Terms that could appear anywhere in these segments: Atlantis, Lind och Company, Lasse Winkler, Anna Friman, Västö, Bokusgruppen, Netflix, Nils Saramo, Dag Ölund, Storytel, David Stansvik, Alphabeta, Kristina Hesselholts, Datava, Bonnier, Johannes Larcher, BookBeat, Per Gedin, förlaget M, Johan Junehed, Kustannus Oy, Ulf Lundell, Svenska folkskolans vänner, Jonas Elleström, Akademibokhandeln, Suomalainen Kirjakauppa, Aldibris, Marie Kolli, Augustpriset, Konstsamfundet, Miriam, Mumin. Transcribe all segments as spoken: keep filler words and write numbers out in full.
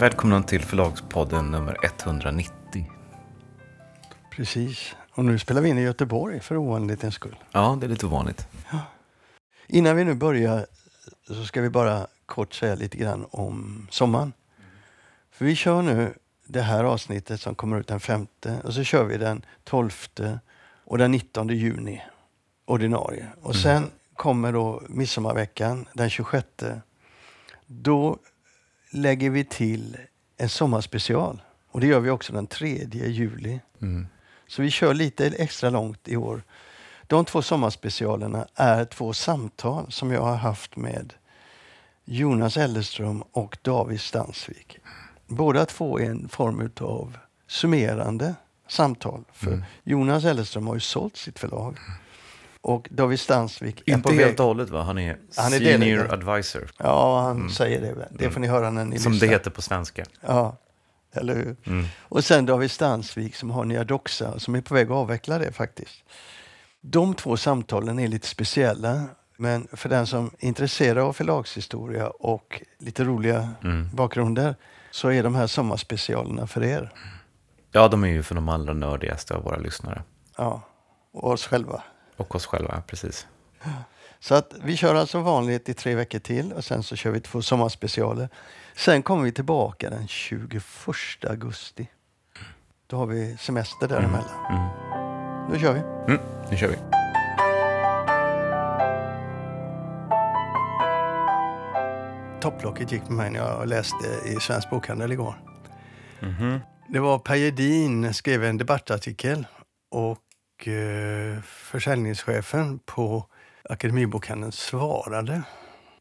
Välkomna till förlagspodden nummer etthundranittio. Precis, och nu spelar vi in i Göteborg för ovanlighetens skull. Ja, det är lite ovanligt. Ja. Innan vi nu börjar så ska vi bara kort säga lite grann om sommaren. För vi kör nu det här avsnittet som kommer ut den femte och så kör vi den tolfte och den nittonde juni ordinarie. Och sen mm. kommer då midsommarveckan den tjugosjätte. Då lägger vi till en sommarspecial. Och det gör vi också den tredje juli. Mm. Så vi kör lite extra långt i år. De två sommarspecialerna är två samtal som jag har haft med Jonas Elleström och David Stansvik. Båda två är en form av summerande samtal. För mm. Jonas Elleström har ju sålt sitt förlag. Och David Stansvik... Inte på helt och hållet, va? Han är, han är senior delägare. Advisor. Ja, han mm. säger det. Det får ni höra när ni lyssnar. Som listar. Det heter på svenska. Ja, eller hur? Mm. Och sen David Stansvik som har Nya Doxa, som är på väg att avveckla det faktiskt. De två samtalen är lite speciella. Men för den som är intresserad av förlagshistoria och lite roliga mm. bakgrunder så är de här sommarspecialerna för er. Ja, de är ju för de allra nördigaste av våra lyssnare. Ja, och oss själva. Och oss själva, precis. Så att vi kör alltså vanligt i tre veckor till. Och sen så kör vi två sommarspecialer. Sen kommer vi tillbaka den tjugoförsta augusti. Då har vi semester däremellan. Mm. Mm. Nu kör vi. Mm. Nu kör vi. Topplocket gick på mig när jag läste i Svensk Bokhandel igår. Mm-hmm. Det var Per Gedin skrev en debattartikel. Och... Och försäljningschefen på Akademibokhandeln svarade.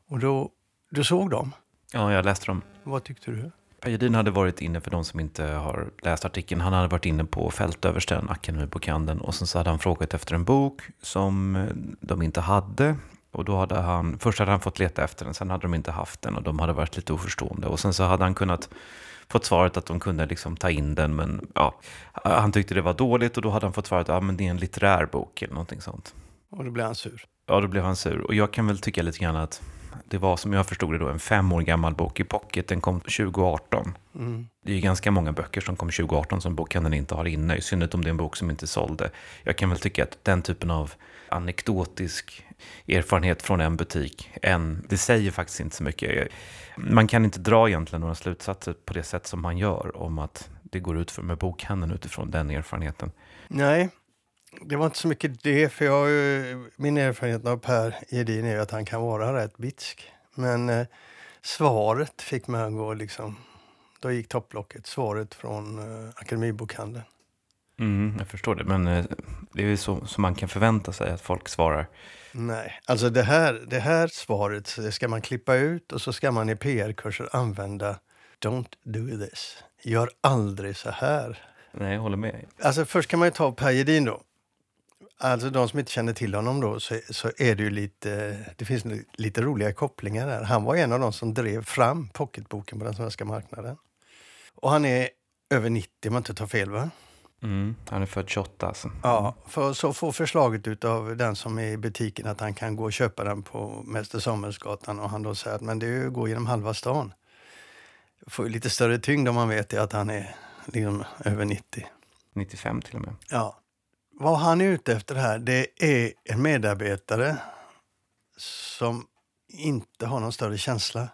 Och då, du såg dem? Ja, jag läste dem. Vad tyckte du? Per Gedin hade varit inne, för de som inte har läst artikeln, han hade varit inne på fältöversten Akademibokhandeln. Och sen så hade han frågat efter en bok som de inte hade. Och då hade han, först hade han fått leta efter den, sen hade de inte haft den. Och de hade varit lite oförstående. Och sen så hade han kunnat... fått svaret att de kunde liksom ta in den, men ja, han tyckte det var dåligt, och då hade han fått svaret att ah, men det är en litterär bok eller någonting sånt. Och då blev han sur. Ja, då blev han sur. Och jag kan väl tycka lite grann att det var, som jag förstod det då, en fem år gammal bok i pocket. Den kom tjugoarton. Mm. Det är ju ganska många böcker som kom tjugoarton som bokhandeln inte har inne, i synnerhet om det är en bok som inte sålde. Jag kan väl tycka att den typen av anekdotisk erfarenhet från en butik, en, det säger faktiskt inte så mycket. Man kan inte dra egentligen några slutsatser på det sätt som man gör om att det går ut för med bokhandeln utifrån den erfarenheten. Nej, det var inte så mycket det, för jag, min erfarenhet av Per Gedin är att han kan vara rätt bitsk. Men eh, svaret fick man gå liksom, då gick topplocket, svaret från eh, Akademibokhandeln. Mm, jag förstår det, men eh, det är ju så som man kan förvänta sig att folk svarar. Nej, alltså det här, det här svaret det ska man klippa ut, och så ska man i P R-kurser använda don't do this, gör aldrig så här. Nej, jag håller med. Alltså först kan man ju ta Per Gedin då. Alltså de som inte känner till honom då, så, så är det ju lite, det finns lite roliga kopplingar där. Han var en av de som drev fram pocketboken på den svenska marknaden. Och han är över nittio, om man inte tar fel, va? Mm, han är född tjugoåtta alltså. Ja, för så får förslaget ut av den som är i butiken att han kan gå och köpa den på Mäster Samuelsgatan, och han då säger att men det är ju att gå genom halva stan. Får ju lite större tyngd om man vet att han är liksom över nittio. nittiofem till och med. Ja. Vad han är ute efter här, det är en medarbetare som inte har någon större känsla.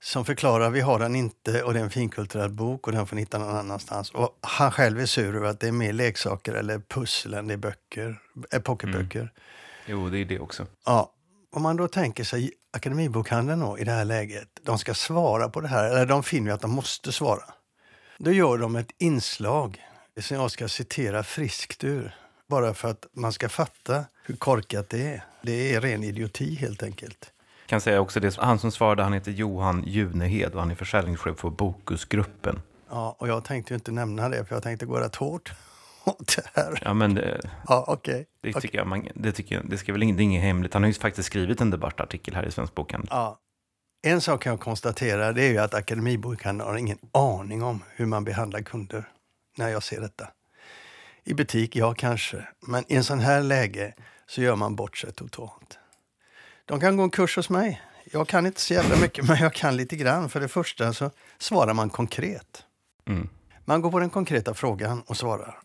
Som förklarar, vi har den inte, och det är en finkulturell bok och den får ni hitta någon annanstans. Och han själv är sur över att det är mer leksaker eller pussel än det är böcker, äh, pocketböcker. Mm. Jo, det är det också. Ja, om man då tänker sig Akademibokhandeln då, i det här läget, de ska svara på det här, eller de finner ju att de måste svara. Då gör de ett inslag som jag ska citera friskt ur, bara för att man ska fatta hur korkat det är. Det är ren idioti helt enkelt. Kan säga också det, han som svarade, han heter Johan Junehed och han är försäljningschef för Bokusgruppen. Ja, och jag tänkte ju inte nämna det, för jag tänkte gå rätt hårt åt det här. Ja, men det, ja, okay. det tycker okay. jag, man, det tycker jag, det ska väl inget, det är inget hemligt. Han har ju faktiskt skrivit en debattartikel här i Svensk Bokhandel. Ja, en sak kan jag konstatera, det är ju att Akademibokhandeln har ingen aning om hur man behandlar kunder när jag ser detta. I butik, ja kanske, men i en sån här läge så gör man bort sig totalt. De kan gå en kurs hos mig. Jag kan inte så jävla mycket, men jag kan lite grann. För det första så svarar man konkret. Mm. Man går på den konkreta frågan och svarar.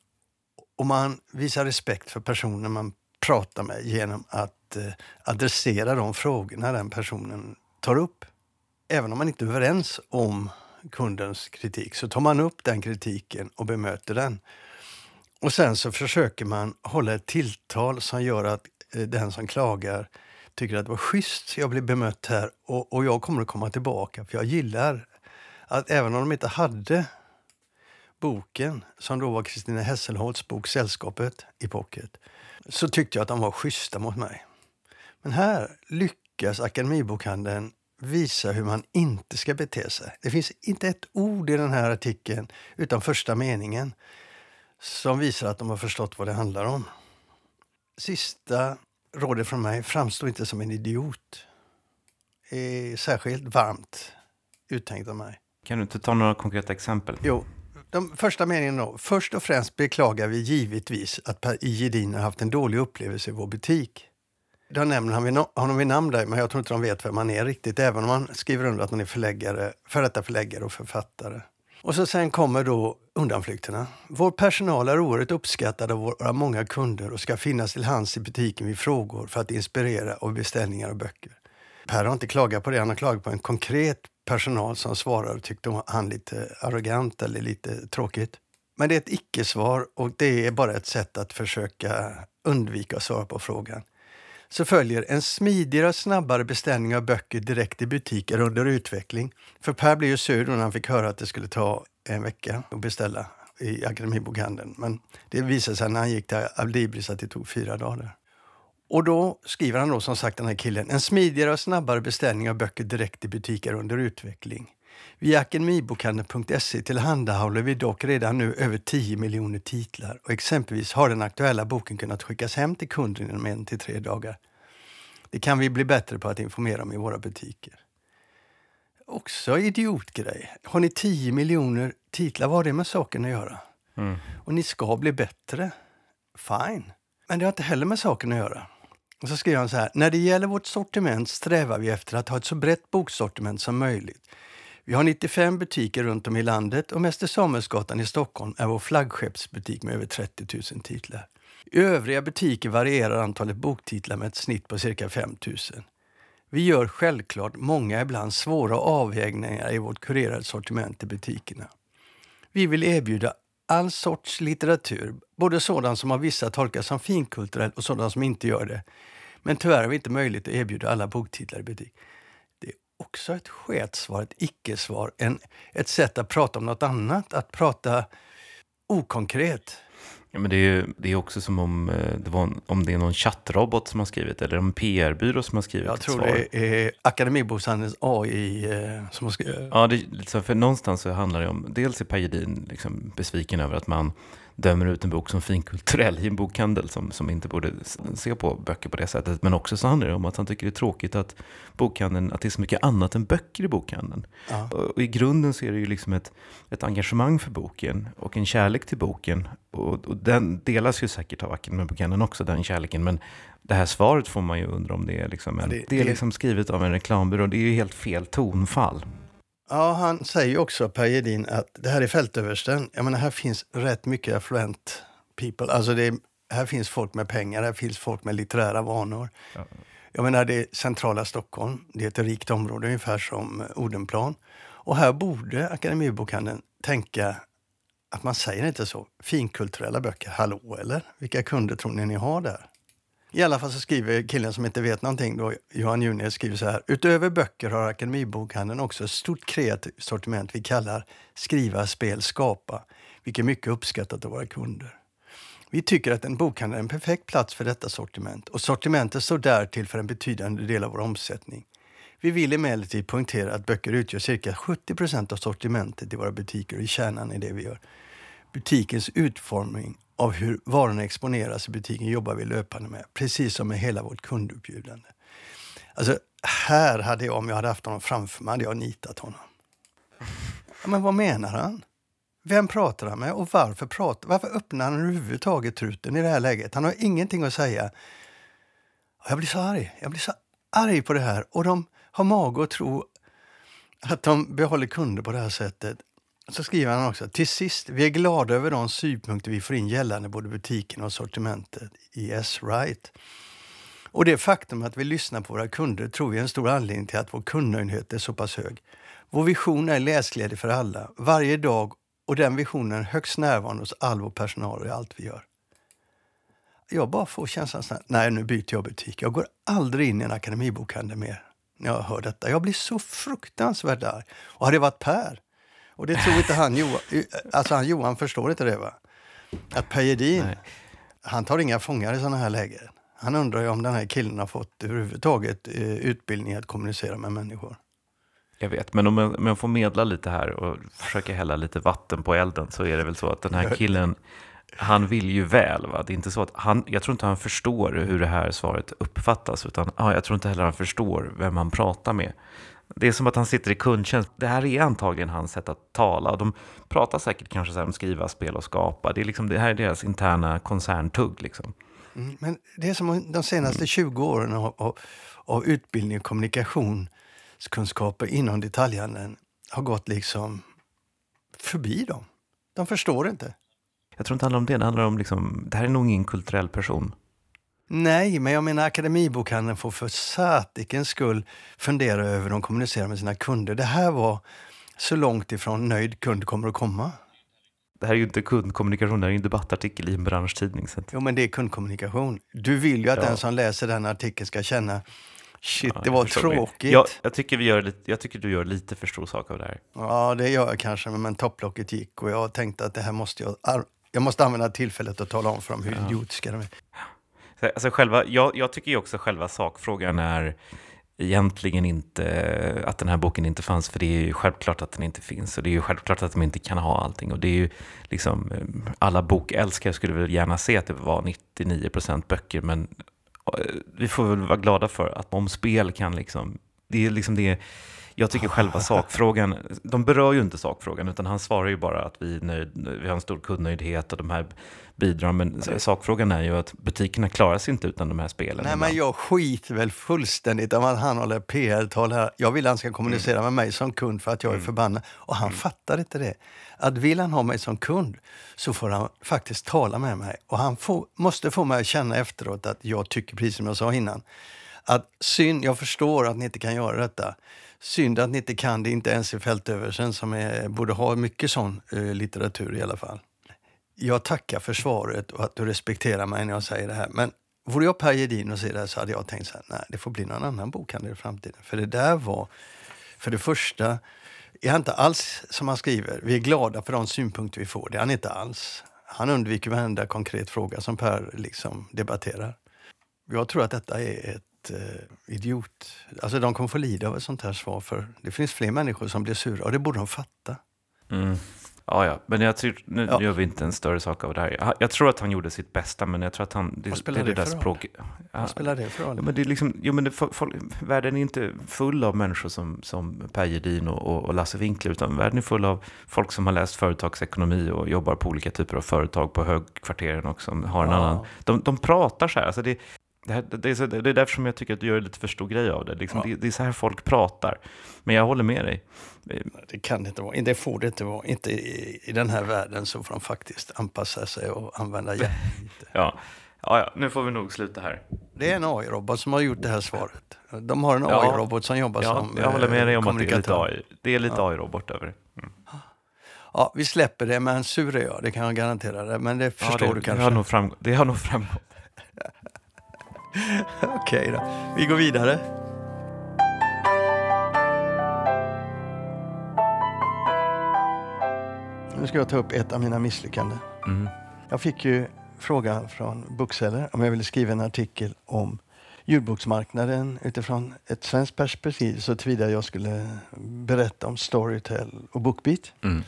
Och man visar respekt för personen man pratar med genom att eh, adressera de frågorna den personen tar upp. Även om man inte är överens om kundens kritik så tar man upp den kritiken och bemöter den. Och sen så försöker man hålla ett tilltal som gör att eh, den som klagar tycker att det var schysst så jag blev bemött här. Och, och jag kommer att komma tillbaka för jag gillar att även om de inte hade boken, som då var Kristina Hesselholts bok Sällskapet i pocket, så tyckte jag att de var schyssta mot mig. Men här lyckas Akademibokhandeln visa hur man inte ska bete sig. Det finns inte ett ord i den här artikeln utan första meningen som visar att de har förstått vad det handlar om. Sista rådet från mig: framstår inte som en idiot. Är särskilt varmt uttänkt av mig. Kan du inte ta några konkreta exempel? Jo. De första meningen då. Först och främst beklagar vi givetvis att Per Gedin har haft en dålig upplevelse i vår butik. Då nämner han vid no- honom vid namn där, men jag tror inte de vet vem man är riktigt. Även om man skriver under att man är förläggare, för detta förläggare och författare. Och så sen kommer då undanflykterna. Vår personal är oerhört uppskattad av våra många kunder och ska finnas till hands i butiken vid frågor för att inspirera och beställningar av böcker. Per har inte klagat på det, han har klagat på en konkret personal som svarar och tyckte han lite arrogant eller lite tråkigt. Men det är ett icke-svar och det är bara ett sätt att försöka undvika att svara på frågan. Så följer en smidigare och snabbare beställning av böcker direkt i butiker under utveckling. För Per blev ju sur när han fick höra att det skulle ta en vecka att beställa i Akademibokhandeln. Men det visade sig när han gick till Aldibris att det tog fyra dagar. Och då skriver han då som sagt den här killen: en smidigare och snabbare beställning av böcker direkt i butiker under utveckling. Via akademibokhandeln punkt se tillhandahåller vi dock redan nu över tio miljoner titlar och exempelvis har den aktuella boken kunnat skickas hem till kunden inom en till tre dagar. Det kan vi bli bättre på att informera om i våra butiker. Också idiotgrej. Har ni tio miljoner titlar, vad har det med saken att göra? Mm. Och ni ska bli bättre. Fine. Men det har inte heller med saken att göra. Och så skriver han så här: när det gäller vårt sortiment strävar vi efter att ha ett så brett boksortiment som möjligt. Vi har nittiofem butiker runt om i landet och Mäster Samuelsgatan i Stockholm är vår flaggskeppsbutik med över trettio tusen titlar. I övriga butiker varierar antalet boktitlar med ett snitt på cirka fem tusen. Vi gör självklart många ibland svåra avvägningar i vårt kurerade sortiment i butikerna. Vi vill erbjuda all sorts litteratur, både sådan som har vissa tolkar som finkulturell och sådan som inte gör det. Men tyvärr är det inte möjligt att erbjuda alla boktitlar i butik. Det är också ett sketsvar, ett icke-svar, en, ett sätt att prata om något annat, att prata okonkret. Ja, men det är ju det är också som om det, var, om det är någon chattrobot som har skrivit eller en P R-byrå som har skrivit ett svar. Jag tror det är Akademibokhandelns A I som har skrivit. Ja, det, för någonstans så handlar det om, dels är Per Gedin liksom besviken över att man dömer ut en bok som finkulturell i en bokhandel som, som inte borde se på böcker på det sättet. Men också så handlar det om att han tycker det är tråkigt att bokhandeln, att det är så mycket annat än böcker i bokhandeln. Ja. Och, och i grunden så är det ju liksom ett, ett engagemang för boken och en kärlek till boken. Och, och den delas ju säkert av Akademibokhandeln också, den kärleken. Men det här svaret får man ju undra om det är liksom en, ja, det, det är liksom skrivet av en reklambyrå. Det är ju helt fel tonfall. Ja, han säger också, Per Gedin, att det här är fältöversten. Jag menar, här finns rätt mycket affluent people. Alltså, det är, här finns folk med pengar, här finns folk med litterära vanor. Ja. Jag menar, det är centrala Stockholm. Det är ett rikt område, ungefär som Odenplan. Och här borde Akademibokhandeln tänka att man säger inte så. Finkulturella böcker, hallå eller? Vilka kunder tror ni ni har där? I alla fall så skriver killen som inte vet någonting då, Johan Junehed, skriver så här: utöver böcker har Akademibokhandeln också ett stort kreativt sortiment vi kallar skriva, spel, skapa, vilket är mycket uppskattat av våra kunder. Vi tycker att en bokhandel är en perfekt plats för detta sortiment och sortimentet står därtill för en betydande del av vår omsättning. Vi vill emellertid poängtera att böcker utgör cirka sjuttio procent av sortimentet i våra butiker och i kärnan i det vi gör. Butikens utformning av hur varorna exponeras i butiken jobbar vi löpande med, precis som med hela vårt kunduppbjudande. Alltså, här hade jag, om jag hade haft honom framför mig, hade jag nitat honom. Ja, men vad menar han? Vem pratar han med och varför pratar? Varför öppnar han överhuvudtaget truten i det här läget? Han har ingenting att säga. Jag blir så arg. Jag blir så arg på det här. Och de har mage att tro att de behåller kunder på det här sättet. Så skriver han också: till sist, vi är glada över de synpunkter vi får in gällande både butiken och sortimentet i S-Right. Och det faktum att vi lyssnar på våra kunder tror vi är en stor anledning till att vår kundnöjdhet är så pass hög. Vår vision är läsglädje för alla, varje dag, och den visionen är högst närvarande hos all vår personal och i allt vi gör. Jag bara får känslan att nej, nu byter jag butik. Jag går aldrig in i en akademibokhandel mer när jag hör detta. Jag blir så fruktansvärd där. Och hade det varit Per, och det tror inte han, Johan, alltså han Johan förstår inte det va? Att Per Gedin, han tar inga fångar i sådana här lägen. Han undrar ju om den här killen har fått överhuvudtaget eh, utbildning att kommunicera med människor. Jag vet, men om jag, om jag får medla lite här och försöka hälla lite vatten på elden, så är det väl så att den här killen, han vill ju väl va? Det är inte så att han, jag tror inte han förstår hur det här svaret uppfattas, utan ah, jag tror inte heller han förstår vem han pratar med. Det är som att han sitter i kundtjänst. Det här är antagligen hans sätt att tala. De pratar säkert kanske så här om skriva, spela och skapa. Det är liksom, det här är deras interna koncerntugg liksom. Mm, men det är som de senaste mm. tjugo åren av, av, av utbildning och kommunikationskunskaper inom detaljhandeln har gått liksom förbi dem. De förstår inte. Jag tror inte det handlar om det. Det handlar om liksom, det här är nog ingen kulturell person. Nej, men jag menar akademibokhandeln får för satikens skull fundera över hur de kommunicerar med sina kunder. Det här var så långt ifrån nöjd kund kommer att komma. Det här är ju inte kundkommunikation, det är ju en debattartikel i en branschtidning. Så. Jo, men det är kundkommunikation. Du vill ju att ja. den som läser den artikeln ska känna, shit, ja, det var tråkigt. Jag, jag, tycker vi gör lite, jag tycker du gör lite för stor sak av det här. Ja, det gör jag kanske, men topplocket gick och jag tänkte att det här måste jag, jag måste använda tillfället att tala om för dem hur ja. idiotiska de är. Alltså själva, jag, jag tycker ju också själva sakfrågan är egentligen inte att den här boken inte fanns, för det är ju självklart att den inte finns, och det är ju självklart att de inte kan ha allting, och det är ju liksom, alla bokälskare skulle väl gärna se att det var nittionio procent böcker, men vi får väl vara glada för att om spel kan liksom, det är liksom det, jag tycker själva sakfrågan, de berör ju inte sakfrågan, utan han svarar ju bara att vi, nöjd, vi har en stor kundnöjdhet och de här bidrar, men sakfrågan är ju att butikerna klarar sig inte utan de här spelen. Nej, men jag skiter väl fullständigt om att han håller P R-tal här. Jag vill han ska kommunicera mm. med mig som kund för att jag är mm. förbannad, och han mm. fattar inte det. Att vill han ha mig som kund så får han faktiskt tala med mig, och han får, måste få mig att känna efteråt att jag tycker, precis som jag sa innan, att synd, jag förstår att ni inte kan göra detta. Synd att ni inte kan det, inte ens i fältöversen som är, borde ha mycket sån uh, litteratur i alla fall. Jag tackar för svaret och att du respekterar mig när jag säger det här. Men vore jag Per Gedin och säger det här, så hade jag tänkt så här: nej, det får bli någon annan bokhandel i framtiden. För det där var, för det första, är han inte alls som han skriver. Vi är glada för de synpunkter vi får. Det är han inte alls. Han undviker varenda konkret fråga som Per liksom debatterar. Jag tror att detta är ett idiot. Alltså de kommer få lida av ett sånt här svar, för det finns fler människor som blir sura, och det borde de fatta. Mm. Ja, ja. Men jag tror, nu ja. gör vi inte en större sak av det här. Jag tror att han gjorde sitt bästa, men jag tror att han... Det, Vad spelar det, det, det för språk... Vad spelar det för roll? Ja, men det är liksom, jo, men det, folk, världen är inte full av människor som, som Per Gedin och, och Lasse Winkler, utan världen är full av folk som har läst företagsekonomi och jobbar på olika typer av företag på högkvarteren och som har en ja. annan... De, de pratar så här, alltså det... Det, här, det, är så, det är därför som jag tycker att du gör lite för stor grej av det. Liksom, ja. det. Det är så här folk pratar. Men jag håller med dig. Det kan det inte vara. Det får det inte vara. Inte i, i den här världen så får de faktiskt anpassa sig och använda hjärtat. ja. Ja, ja, nu får vi nog sluta här. Det är en A I-robot som har gjort det här svaret. De har en ja. A I-robot som jobbar ja, som jag håller med dig om att det är lite A I. Det är lite ja. A I-robot över det. Mm. Ja, vi släpper det, men sur är jag. Det kan jag garantera det. Men det förstår ja, det, du kanske. Det har nog framgått. Det har nog framgått. Okej då, vi går vidare. Nu ska jag ta upp ett av mina misslyckanden. Mm. Jag fick ju frågan från Bookseller om jag ville skriva en artikel om ljudboksmarknaden utifrån ett svenskt perspektiv, så tillvida jag skulle berätta om Storytel och BookBeat. Mm.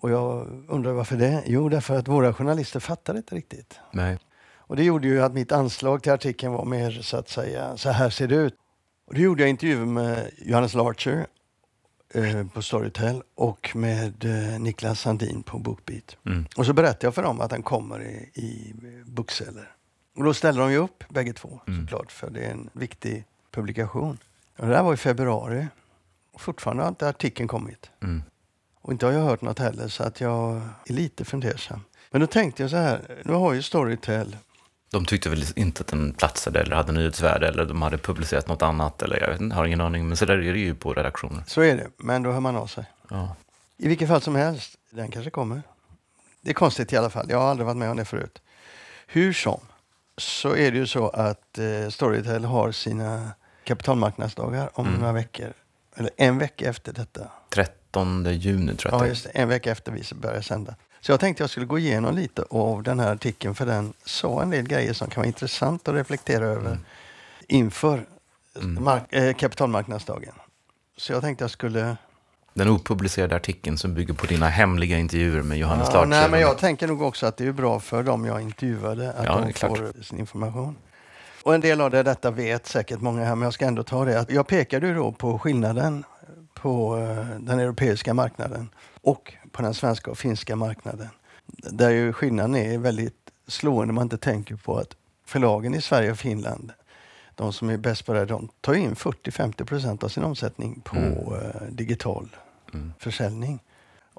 Och jag undrar varför det? Jo, därför att våra journalister fattar inte riktigt. Nej. Och det gjorde ju att mitt anslag till artikeln var mer så att säga, så här ser det ut. Och det gjorde jag intervjuer med Johannes Larcher eh, på Storytel och med eh, Niklas Sandin på BookBeat. Mm. Och så berättade jag för dem att han kommer i, i Bookseller. Och då ställer de ju upp, bägge två, mm. såklart, för det är en viktig publikation. Ja, det där var i februari. Och fortfarande har inte artikeln kommit. Mm. Och inte har jag hört något heller, så att jag är lite fundersam. Men då tänkte jag så här, nu har ju Storytel. De tyckte väl inte att den platsade eller hade nyhetsvärde eller de hade publicerat något annat. Eller jag vet inte, har ingen aning, men så där är det ju på redaktionen. Så är det, men då hör man av sig. Ja. I vilket fall som helst, den kanske kommer. Det är konstigt i alla fall, jag har aldrig varit med om det förut. Hur som, så är det ju så att eh, Storytel har sina kapitalmarknadsdagar om mm. några veckor. Eller en vecka efter detta. trettonde juni tror jag. Ja, just det. En vecka efter vi börjar sända. Så jag tänkte jag skulle gå igenom lite av den här artikeln, för den sa en del grejer som kan vara intressant att reflektera över mm. inför mm. mark- äh, kapitalmarknadsdagen. Så jag tänkte jag skulle... Den opublicerade artikeln som bygger på dina hemliga intervjuer med Johannes ja, Larcher. Nej, men jag tänker nog också att det är bra för dem jag intervjuade att ja, de får sin information. Och en del av det, detta vet säkert många här, men jag ska ändå ta det. Jag pekade ju då på skillnaden på den europeiska marknaden och på den svenska och finska marknaden. Där ju skillnaden är väldigt slående, man inte tänker på att förlagen i Sverige och Finland, de som är bäst på det, de tar in fyrtio till femtio procent av sin omsättning på mm. digital mm. försäljning.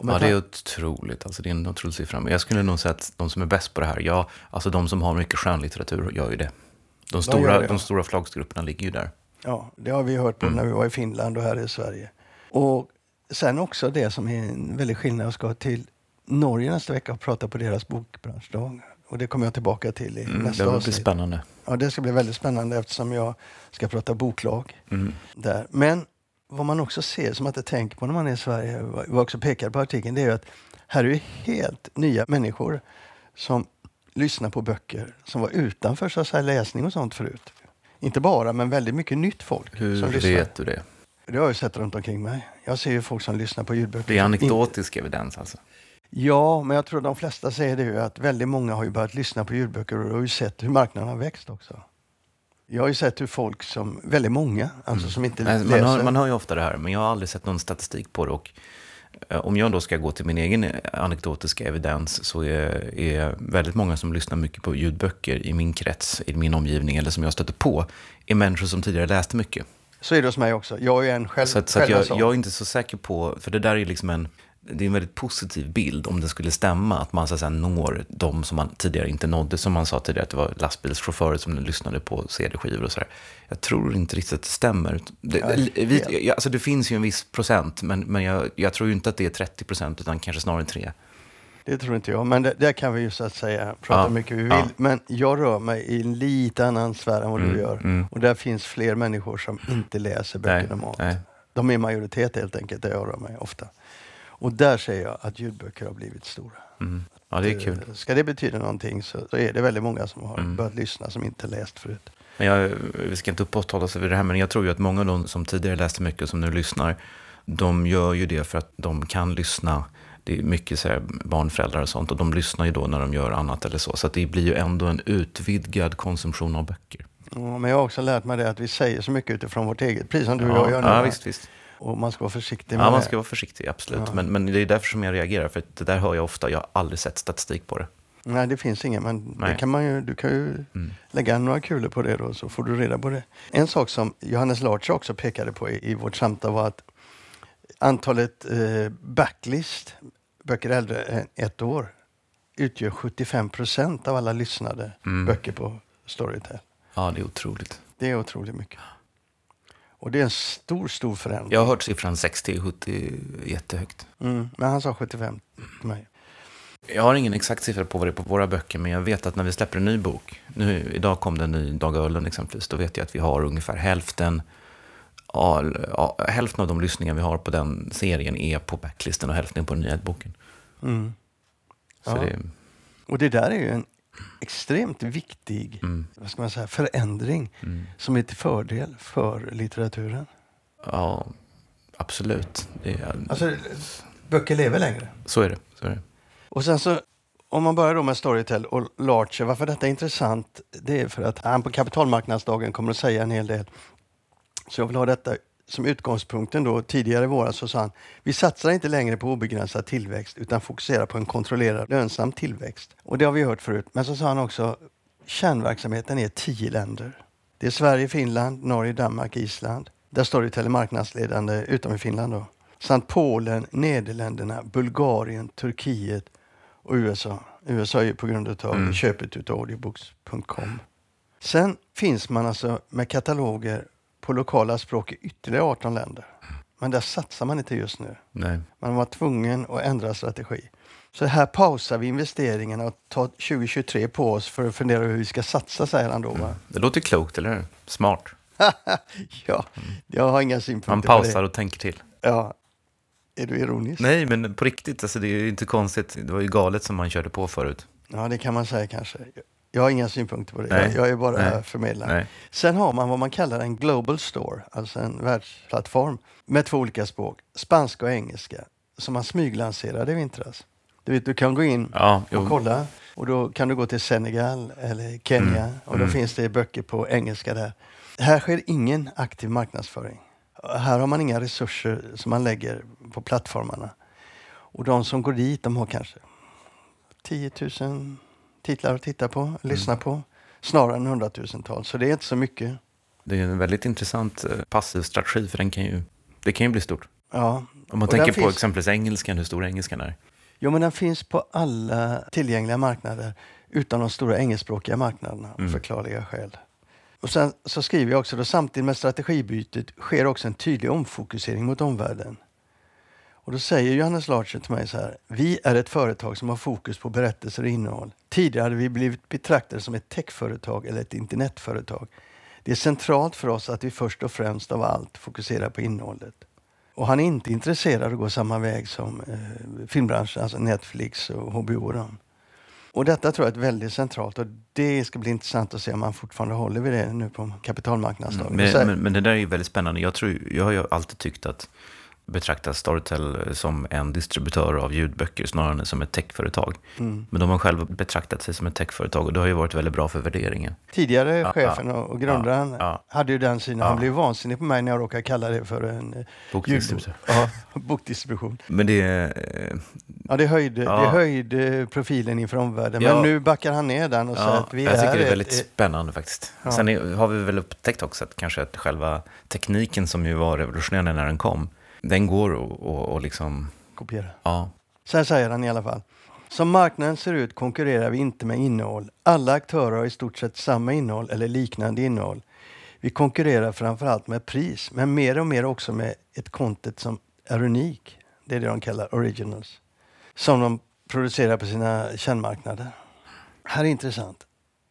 Ja, det är otroligt. Alltså, det är en otrolig siffra. Men jag skulle nog säga att de som är bäst på det här, ja, alltså de som har mycket skönlitteratur gör ju det. De stora, de, de stora förlagsgrupperna ligger ju där. Ja, det har vi hört på mm. när vi var i Finland och här i Sverige. Och sen också det som är en väldigt skillnad. Jag ska till Norge nästa vecka och prata på deras bokbranschdag. Och det kommer jag tillbaka till i mm, nästa avsnitt. Det blir spännande. Ja, det ska bli väldigt spännande eftersom jag ska prata boklag mm. där. Men vad man också ser som att jag tänker på när man är i Sverige, och också pekar på artikeln, det är ju att här är ju helt nya människor som lyssnar på böcker som var utanför så att säga, läsning och sånt förut. Inte bara, men väldigt mycket nytt folk. Hur som lyssnar. Vet du det? Det har jag ju sett runt omkring mig. Jag ser ju folk som lyssnar på ljudböcker. Det är anekdotisk In... evidens alltså. Ja, men jag tror de flesta säger det ju att väldigt många har ju börjat lyssna på ljudböcker och har ju sett hur marknaden har växt också. Jag har ju sett hur folk som, väldigt många, alltså mm. som inte Nej, läser. Man hör, man hör ju ofta det här, men jag har aldrig sett någon statistik på det. Och om jag då ska gå till min egen anekdotiska evidens så är, är väldigt många som lyssnar mycket på ljudböcker i min krets, i min omgivning eller som jag stöter på, är människor som tidigare läste mycket. Så är det hos mig också. Jag är en själv. Så, att, så att jag, jag är inte så säker på, för det där är liksom en, det är en väldigt positiv bild om det skulle stämma att man så att säga når de som man tidigare inte nådde, som man sa tidigare att det var lastbilschaufförer som lyssnade på C D-skivor och sådär. Jag tror inte riktigt att det stämmer. Det, ja, vi, alltså det finns ju en viss procent, men, men jag, jag tror ju inte att det är trettio procent utan kanske snarare tre. Det tror inte jag, men det, där kan vi ju så att säga prata ja, mycket vi vill. Ja. Men jag rör mig i en lite annan sfär än vad mm, du gör. Mm. Och där finns fler människor som inte läser böcker normalt. De är majoritet helt enkelt, där jag rör mig ofta. Och där säger jag att ljudböcker har blivit stora. Mm. Ja, det är kul. Ska det betyda någonting så, så är det väldigt många som har mm. börjat lyssna som inte läst förut. Men jag, vi ska inte uppehålla sig vid det här, men jag tror ju att många av de som tidigare läste mycket och som nu lyssnar, de gör ju det för att de kan lyssna. Det är mycket så här, barnföräldrar och sånt, och de lyssnar ju då när de gör annat eller så. Så att det blir ju ändå en utvidgad konsumtion av böcker. Ja, men jag har också lärt mig det att vi säger så mycket utifrån vårt eget, precis som du och jag gör nu. Ja, visst, visst. Och man ska vara försiktig med det. Ja, man ska vara försiktig, absolut. Ja. Men, men det är därför som jag reagerar, för det där hör jag ofta. Jag har aldrig sett statistik på det. Nej, det finns ingen, men det kan man ju, du kan ju mm. lägga några kulor på det då, så får du reda på det. En sak som Johannes Larcher också pekade på i, i vårt samtal var att antalet eh, backlist, böcker äldre än ett år, utgör sjuttiofem procent av alla lyssnade mm. böcker på Storytel. Ja, det är otroligt. Det är otroligt mycket. Och det är en stor, stor förändring. Jag har hört siffran sextio till sjuttio jättehögt. Mm, men han sa sjuttiofem till mig. Jag har ingen exakt siffra på vad det är på våra böcker, men jag vet att när vi släpper en ny bok, nu, idag kom det en ny Dag Ölund exempelvis, då vet jag att vi har ungefär hälften All, ja, hälften av de lyssningar vi har på den serien är på backlisten och hälften på den nya boken. Mm. Ja. Det... Och det där är ju en extremt viktig mm. vad ska man säga, förändring mm. som är till fördel för litteraturen. Ja, absolut. Det är... Alltså, böcker lever längre. Så är det. Så är det. Och sen så, om man börjar då med Storytel och Larcher, varför detta är intressant, det är för att han på kapitalmarknadsdagen kommer att säga en hel del. Så jag vill ha detta som utgångspunkten då. Tidigare i våras så sa han, vi satsar inte längre på obegränsad tillväxt utan fokuserar på en kontrollerad lönsam tillväxt. Och det har vi hört förut. Men så sa han också, kärnverksamheten är tio länder. Det är Sverige, Finland, Norge, Danmark, Island, där Storytel är marknadsledande utanför Finland då, samt Polen, Nederländerna, Bulgarien, Turkiet och U S A. U S A är ju på grund av mm. köpet utav audiobooks punkt com. Sen finns man alltså med kataloger på lokala språk i ytterligare arton länder. Men där satsar man inte just nu. Nej. Man var tvungen att ändra strategi. Så här pausar vi investeringarna och tar tjugo tjugotre på oss för att fundera hur vi ska satsa, säger han då. Va? Mm. Det låter klokt, eller hur? Smart. Ja, jag har inga synpunkter. Man pausar och tänker till. Ja. Är du ironisk? Nej, men på riktigt. Alltså, det är ju inte konstigt. Det var ju galet som man körde på förut. Ja, det kan man säga kanske. Jag har inga synpunkter på det. Nej. Jag är bara Nej. förmedlare. Nej. Sen har man vad man kallar en global store. Alltså en världsplattform med två olika språk. Spanska och engelska. Som man smyglanserade i vintras. Du vet, du kan gå in ja, och jo. kolla. Och då kan du gå till Senegal eller Kenya. Mm. Och då mm. finns det böcker på engelska där. Här sker ingen aktiv marknadsföring. Här har man inga resurser som man lägger på plattformarna. Och de som går dit, de har kanske tio tusen titlar att titta på, mm. lyssna på. Snarare än hundratusental, så det är inte så mycket. Det är en väldigt intressant passiv strategi, för den kan ju, det kan ju bli stort. Ja. Om man och tänker på finns... exempelvis engelskan, hur stor engelskan är. Jo, men den finns på alla tillgängliga marknader utan de stora engelskspråkiga marknaderna, mm. förklarliga skäl. Och sen så skriver jag också då, samtidigt med strategibytet sker också en tydlig omfokusering mot omvärlden. Och då säger Johannes Larcher till mig så här: vi är ett företag som har fokus på berättelser och innehåll. Tidigare hade vi blivit betraktade som ett techföretag eller ett internetföretag. Det är centralt för oss att vi först och främst av allt fokuserar på innehållet. Och han är inte intresserad av att gå samma väg som eh, filmbranschen, alltså Netflix och H B O. Och detta tror jag är väldigt centralt, och det ska bli intressant att se om man fortfarande håller vid det nu på kapitalmarknadsdagen. Mm, men, men, men det där är ju väldigt spännande. Jag, tror, jag har ju alltid tyckt att betrakta Storytel som en distributör av ljudböcker snarare än som ett techföretag. Mm. Men de har själva betraktat sig som ett techföretag, och det har ju varit väldigt bra för värderingen. Tidigare ja, chefen ja, och grundaren ja, hade ju den synen. Ja. Han blev vansinnig på mig när jag råkade kalla det för en bokdistribution. Ja, bokdistribution. Men det... Eh, ja, det höjde, ja, det höjde profilen inför omvärlden. Men ja, nu backar han ner den och ja, säger att vi är... Jag tycker det är väldigt ett, spännande faktiskt. Ja. Sen är, har vi väl upptäckt också att kanske att själva tekniken som ju var revolutionerande när den kom, den går och, och, och liksom... kopiera. Ja. Så här säger han i alla fall: som marknaden ser ut konkurrerar vi inte med innehåll. Alla aktörer har i stort sett samma innehåll eller liknande innehåll. Vi konkurrerar framförallt med pris, men mer och mer också med ett content som är unik. Det är det de kallar originals. Som de producerar på sina kärnmarknader. Här är intressant.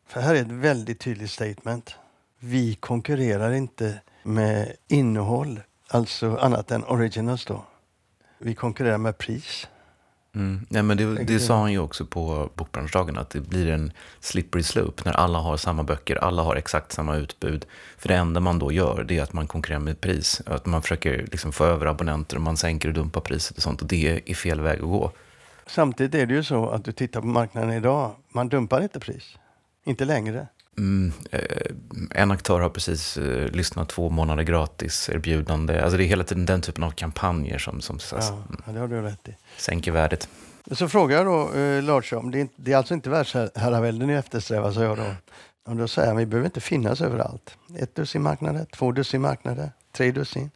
För här är ett väldigt tydligt statement. Vi konkurrerar inte med innehåll. Alltså annat än originals då. Vi konkurrerar med pris. Mm. Ja, men det, det sa han ju också på bokbranschdagen, att det blir en slippery slope när alla har samma böcker, alla har exakt samma utbud. För det enda man då gör, det är att man konkurrerar med pris. Att man försöker liksom få över abonnenter och man sänker och dumpar priset och sånt. Och det är fel väg att gå. Samtidigt är det ju så att du tittar på marknaden idag, man dumpar inte pris. Inte längre. Mm, en aktör har precis uh, lyssnat två månader gratis erbjudande, alltså det är hela tiden den typen av kampanjer som, som ja, alltså, ja, det har du rätt i, sänker värdet. Så frågar jag då uh, Larcher om det, är, det är alltså inte världsherravälden ni eftersträvar, så jag då, och då säger han: vi behöver inte finnas överallt, ett dussin marknader, två dussin marknader, tre dussin,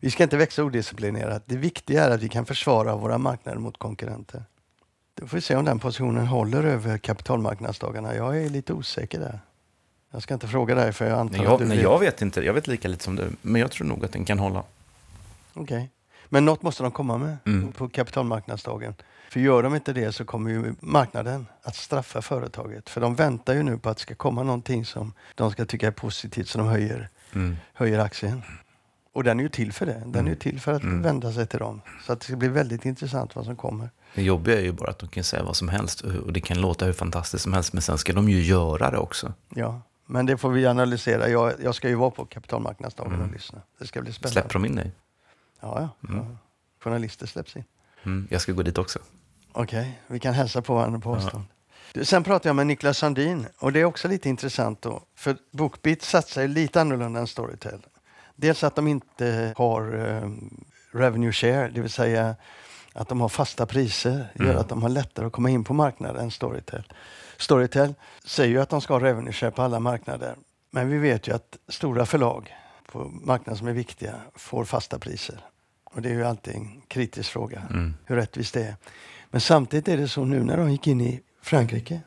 vi ska inte växa odisciplinerat, det viktiga är att vi kan försvara våra marknader mot konkurrenter. Då får vi se om den positionen håller över kapitalmarknadsdagarna. Jag är lite osäker där. Jag ska inte fråga dig, för jag antar nej, jag, att du nej, vet. Jag vet inte. Jag vet lika lite som du. Men jag tror nog att den kan hålla. Okej. Okay. Men något måste de komma med mm. på kapitalmarknadsdagen. För gör de inte det så kommer ju marknaden att straffa företaget. För de väntar ju nu på att det ska komma någonting som de ska tycka är positivt, så de höjer, mm. höjer aktien. Och den är ju till för det. Den mm. är ju till för att mm. vända sig till dem. Så att det ska bli väldigt intressant vad som kommer. Det jobbiga är ju bara att de kan säga vad som helst. Och det kan låta hur fantastiskt som helst. Men sen ska de ju göra det också. Ja. Men det får vi analysera. Jag, jag ska ju vara på kapitalmarknadsdagen mm. och lyssna. Det ska bli spännande. Släpper de in dig? Ja, ja. Mm. ja. Journalister släpps in. Mm. Jag ska gå dit också. Okej, okay. Vi kan hälsa på varandra på avstånd. Ja. Sen pratade jag med Niklas Sandin. Och det är också lite intressant då. För BookBeat satsar ju lite annorlunda än Storytel. Dels att de inte har um, revenue share. Det vill säga att de har fasta priser. Gör mm. att de har lättare att komma in på marknaden än Storytel. Storytel säger ju att de ska ha revenue share på alla marknader. Men vi vet ju att stora förlag på marknaden som är viktiga får fasta priser. Och det är ju alltid en kritisk fråga, mm. hur rättvist det är. Men samtidigt är det så nu när de gick in i Frankrike.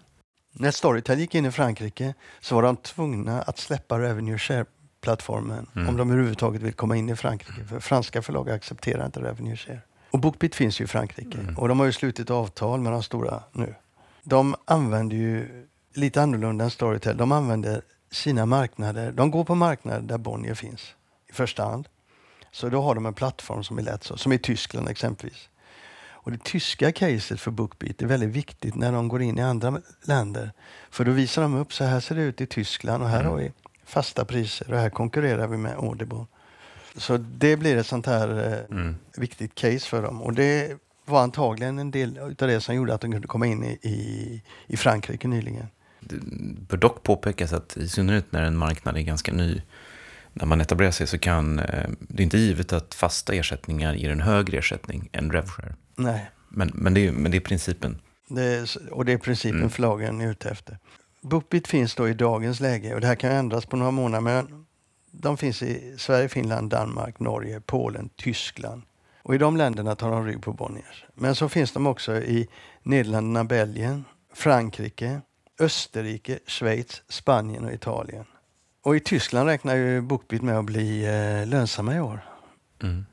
När Storytel gick in i Frankrike så var de tvungna att släppa revenue share-plattformen. Mm. Om de överhuvudtaget vill komma in i Frankrike. För franska förlag accepterar inte revenue share. Och BookBeat finns ju i Frankrike. Mm. Och de har ju slutit avtal med de stora nu. De använder ju lite annorlunda än Storytel. De använder sina marknader. De går på marknader där Bonnier finns i första hand. Så då har de en plattform som är lätt så. Som i Tyskland exempelvis. Och det tyska caset för BookBeat är väldigt viktigt när de går in i andra länder. För då visar de upp, så här ser det ut i Tyskland och här mm. har vi fasta priser och här konkurrerar vi med Audible. Så det blir ett sånt här eh, mm. viktigt case för dem. Och det var antagligen en del av det som gjorde att de kunde komma in i, i, i Frankrike nyligen. Det bör dock påpekas att i synnerhet när en marknad är ganska ny, när man etablerar sig så kan eh, det är inte givet att fasta ersättningar ger en högre ersättning än RevShare. Nej. Men, men, det är, men det är principen. Det är, och det är principen mm. förlagen är ute efter. BookBeat finns då i dagens läge och det här kan ändras på några månader, men de finns i Sverige, Finland, Danmark, Norge, Polen, Tyskland. Och i de länderna tar de rygg på Bonniers. Men så finns de också i Nederländerna, Belgien, Frankrike, Österrike, Schweiz, Spanien och Italien. Och i Tyskland räknar ju BookBeat med att bli eh, lönsamma i år. Mm.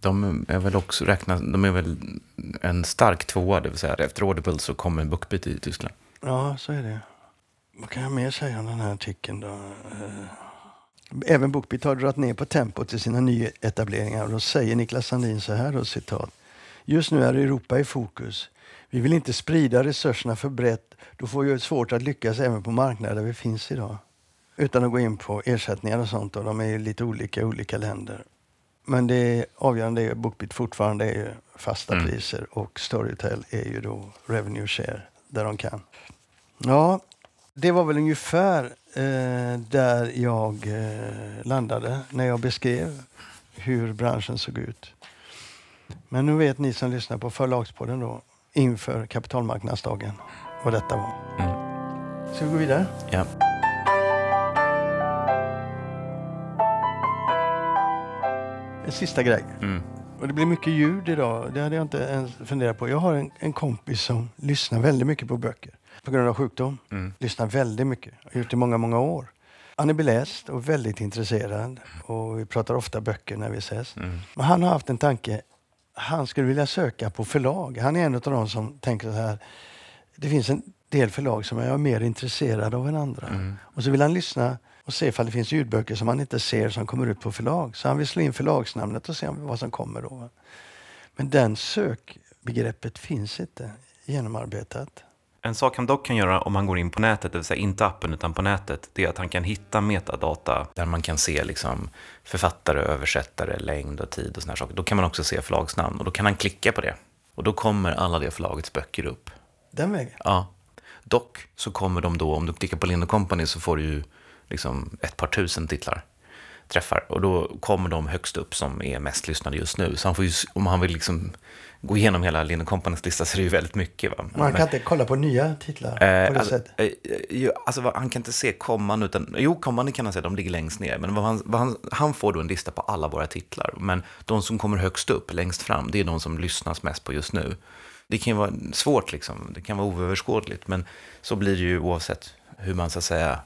De är väl också räknas, de är väl en stark tvåa, det vill säga efter Audible så kommer BookBeat i Tyskland. Ja, så är det. Vad kan jag mer säga om den här artikeln då? Även BookBeat har dragit ner på tempot i sina nya etableringar. Då säger Niklas Sandin så här, då, citat. Just nu är Europa i fokus. Vi vill inte sprida resurserna för brett. Då får vi svårt att lyckas även på marknader där vi finns idag. Utan att gå in på ersättningar och sånt. Och de är ju lite olika i olika länder. Men det avgörande är ju BookBeat fortfarande är ju fasta mm. priser. Och Storytel är ju då revenue share där de kan. Ja, det var väl ungefär eh, där jag eh, landade. När jag beskrev hur branschen såg ut. Men nu vet ni som lyssnar på förlagspodden då. Inför kapitalmarknadsdagen. Vad detta var. Mm. Ska vi gå vidare? Ja. En sista grej. Mm. Och det blir mycket ljud idag. Det hade jag inte ens funderat på. Jag har en, en kompis som lyssnar väldigt mycket på böcker. På grund av sjukdom. Mm. Lyssnar väldigt mycket. Har gjort det i många, många år. Han är beläst och väldigt intresserad. Och vi pratar ofta böcker när vi ses. Mm. Men han har haft en tanke. Han skulle vilja söka på förlag. Han är en av de som tänker så här. Det finns en del förlag som är mer intresserad av än andra. Mm. Och så vill han lyssna och se ifall det finns ljudböcker som man inte ser som kommer ut på förlag. Så han vill slå in förlagsnamnet och se vad som kommer då. Men den sökbegreppet finns inte genomarbetat. En sak han dock kan göra om man går in på nätet, det vill säga inte appen utan på nätet, det är att han kan hitta metadata där man kan se liksom författare, översättare, längd och tid och såna här saker. Då kan man också se förlagsnamn och då kan han klicka på det. Och då kommer alla det förlagets böcker upp. Den vägen? Ja. Dock så kommer de då, om du klickar på Lind och Company så får du ju liksom ett par tusen titlar träffar. Och då kommer de högst upp som är mest lyssnade just nu. Så han får ju, om han vill liksom gå igenom hela Lind och Companys lista så är det ju väldigt mycket. Va? Man kan inte kolla på nya titlar eh, på det alltså, sättet. Eh, alltså, vad, han kan inte se komman utan... Jo, komman kan han säga, de ligger längst ner. Men vad han, vad han, han får då en lista på alla våra titlar. Men de som kommer högst upp, längst fram, det är de som lyssnas mest på just nu. Det kan ju vara svårt liksom. Det kan vara oöverskådligt. Men så blir det ju oavsett hur man ska säga...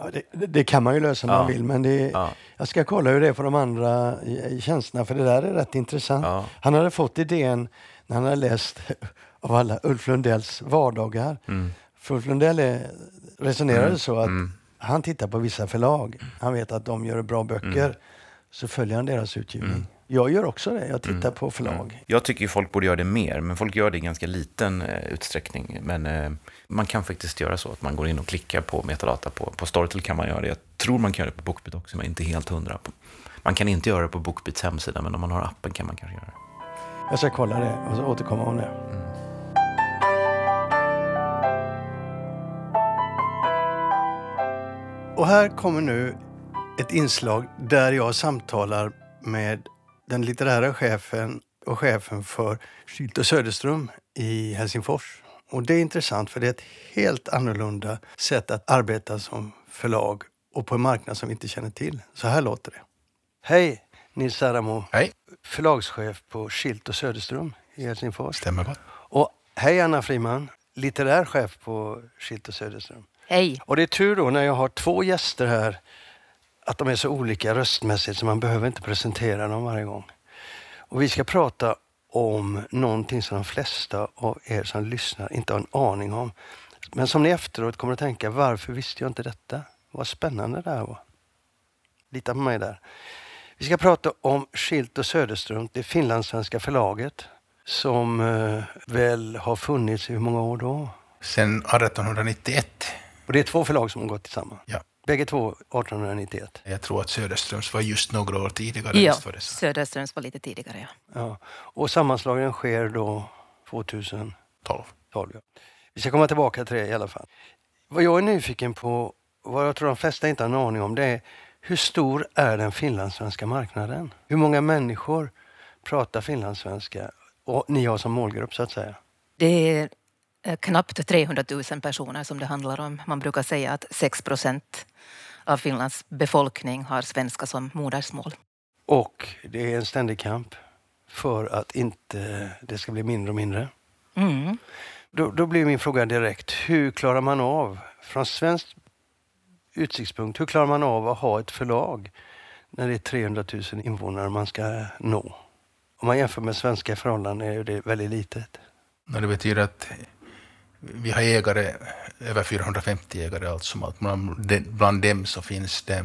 Ja, det, det kan man ju lösa om ja. man vill, men det, ja. jag ska kolla hur det är för de andra tjänsterna, för det där är rätt intressant. Ja. Han hade fått idén när han hade läst av alla Ulf Lundells vardagar. Mm. För Ulf Lundell resonerade mm. så att mm. han tittar på vissa förlag. Han vet att de gör bra böcker, mm. så följer han deras utgivning. Mm. Jag gör också det, jag tittar mm. på förlag. Jag tycker ju folk borde göra det mer, men folk gör det i ganska liten eh, utsträckning. Men eh, man kan faktiskt göra så att man går in och klickar på metadata. På, på Storytel kan man göra det. Jag tror man kan göra det på BookBeat också, men inte helt hundra. Man kan inte göra det på BookBeats hemsida, men om man har appen kan man kanske göra det. Jag ska kolla det och så återkomma om det. Mm. Och här kommer nu ett inslag där jag samtalar med den litterära chefen och chefen för Schildt och Söderström i Helsingfors. Och det är intressant för det är ett helt annorlunda sätt att arbeta som förlag och på en marknad som vi inte känner till. Så här låter det. Hej, Nils Saramo. Hej. Förlagschef på Schildt och Söderström i Helsingfors. Stämmer bra. Och hej, Anna Friman, litterär chef på Schildt och Söderström. Hej. Och det är tur då när jag har två gäster här att de är så olika röstmässigt så man behöver inte presentera dem varje gång. Och vi ska prata om någonting som de flesta av er som lyssnar inte har en aning om. Men som ni efteråt kommer att tänka, varför visste jag inte detta? Vad spännande det här var. Lita på mig där. Vi ska prata om Schildt och Söderström, det finlandssvenska förlaget som eh, väl har funnits i hur många år då? Sen arton nittioett. Och det är två förlag som har gått tillsammans? Ja. Bägge två arton nittioett. Jag tror att Söderströms var just några år tidigare. Ja, var det så. Söderströms var lite tidigare, ja. ja. Och sammanslagningen sker då tjugotolv. tolv, ja. Vi ska komma tillbaka till det i alla fall. Vad jag är nyfiken på, vad jag tror de flesta inte har en aning om, det är hur stor är den finlandssvenska marknaden? Hur många människor pratar finlandssvenska? Och ni har som målgrupp så att säga. Det är knappt trehundratusen personer som det handlar om. Man brukar säga att sex procent av Finlands befolkning har svenska som modersmål. Och det är en ständig kamp för att inte det ska bli mindre och mindre. Mm. Då, då blir min fråga direkt. Hur klarar man av, från svensk utsiktspunkt, hur klarar man av att ha ett förlag när det är trehundratusen invånare man ska nå? Om man jämför med svenska förhållanden är det väldigt litet. Det betyder att vi har ägare, över fyrahundrafemtio ägare allt som allt. Bland dem så finns det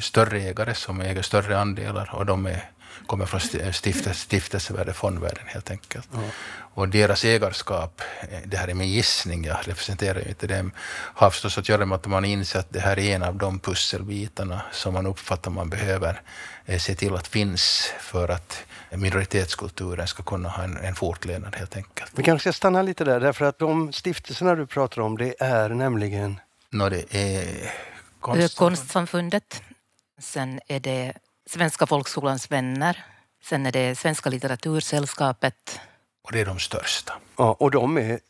större ägare som äger större andelar och de är, kommer från stiftelse, stiftelsevärlden, fondvärlden helt enkelt. Mm. Och deras ägarskap, det här är min gissning, jag representerar ju inte dem, har förstås att göra med att man inser att det här är en av de pusselbitarna som man uppfattar man behöver se till att finns för att minoritetskulturen ska kunna ha en, en fortlevnad helt enkelt. Vi kanske ska stanna lite där, därför att de stiftelserna du pratar om, det är nämligen... No, det är konst... Konstsamfundet, sen är det Svenska folkskolans vänner, sen är det Svenska Litteratursällskapet. Och det är de största. Ja, och de är,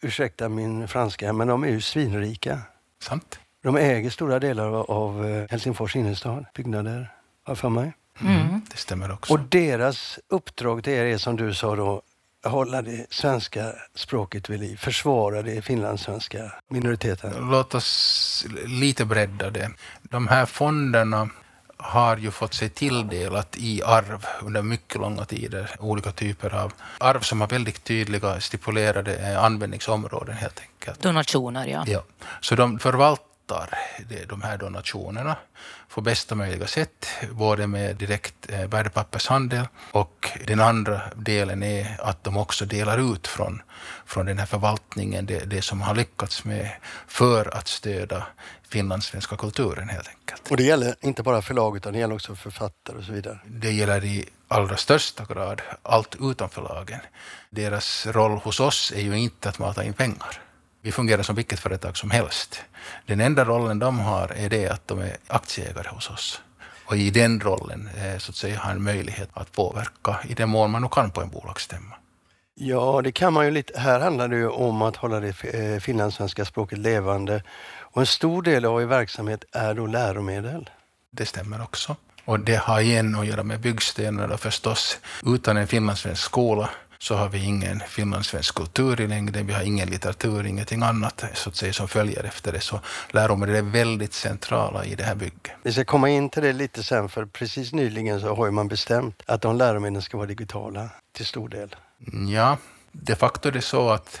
ursäkta min franska, men de är ju svinrika. Sant. De äger stora delar av Helsingfors innerstad, byggnader, för mig. Mm. Mm. Det stämmer också. Och deras uppdrag till er är, som du sa då, hålla det svenska språket vid liv, försvara det finlandssvenska minoriteten. Låt oss lite bredda det. De här fonderna har ju fått sig tilldelat i arv under mycket långa tider, olika typer av arv som har väldigt tydliga stipulerade användningsområden helt enkelt. Donationer, ja. ja. Så de förvaltar de här donationerna på bästa möjliga sätt, både med direkt värdepappershandel och den andra delen är att de också delar ut från, från den här förvaltningen det, det som har lyckats med för att stödja finlandssvenska kulturen helt enkelt. Och det gäller inte bara förlag utan det gäller också författare och så vidare. Det gäller i allra största grad allt utan förlagen. Deras roll hos oss är ju inte att mata in pengar. Vi fungerar som vilket företag som helst. Den enda rollen de har är det att de är aktieägare hos oss. Och i den rollen så att säga har en möjlighet att påverka i den mån man nog kan på en bolagsstämma. Ja, det kan man ju lite. Här handlar det ju om att hålla det finlandssvenska språket levande. Och en stor del av er verksamhet är då läromedel. Det stämmer också. Och det har igen att göra med byggstenarna förstås. Utan en finlandssvensk skola så har vi ingen finlandssvensk kultur i längden, vi har ingen litteratur, ingenting annat så att säga, som följer efter det. Så läromedel är väldigt centrala i det här bygget. Vi ska komma in till det lite sen, för precis nyligen så har man bestämt att de läromedlen ska vara digitala till stor del. Ja, de facto är det så att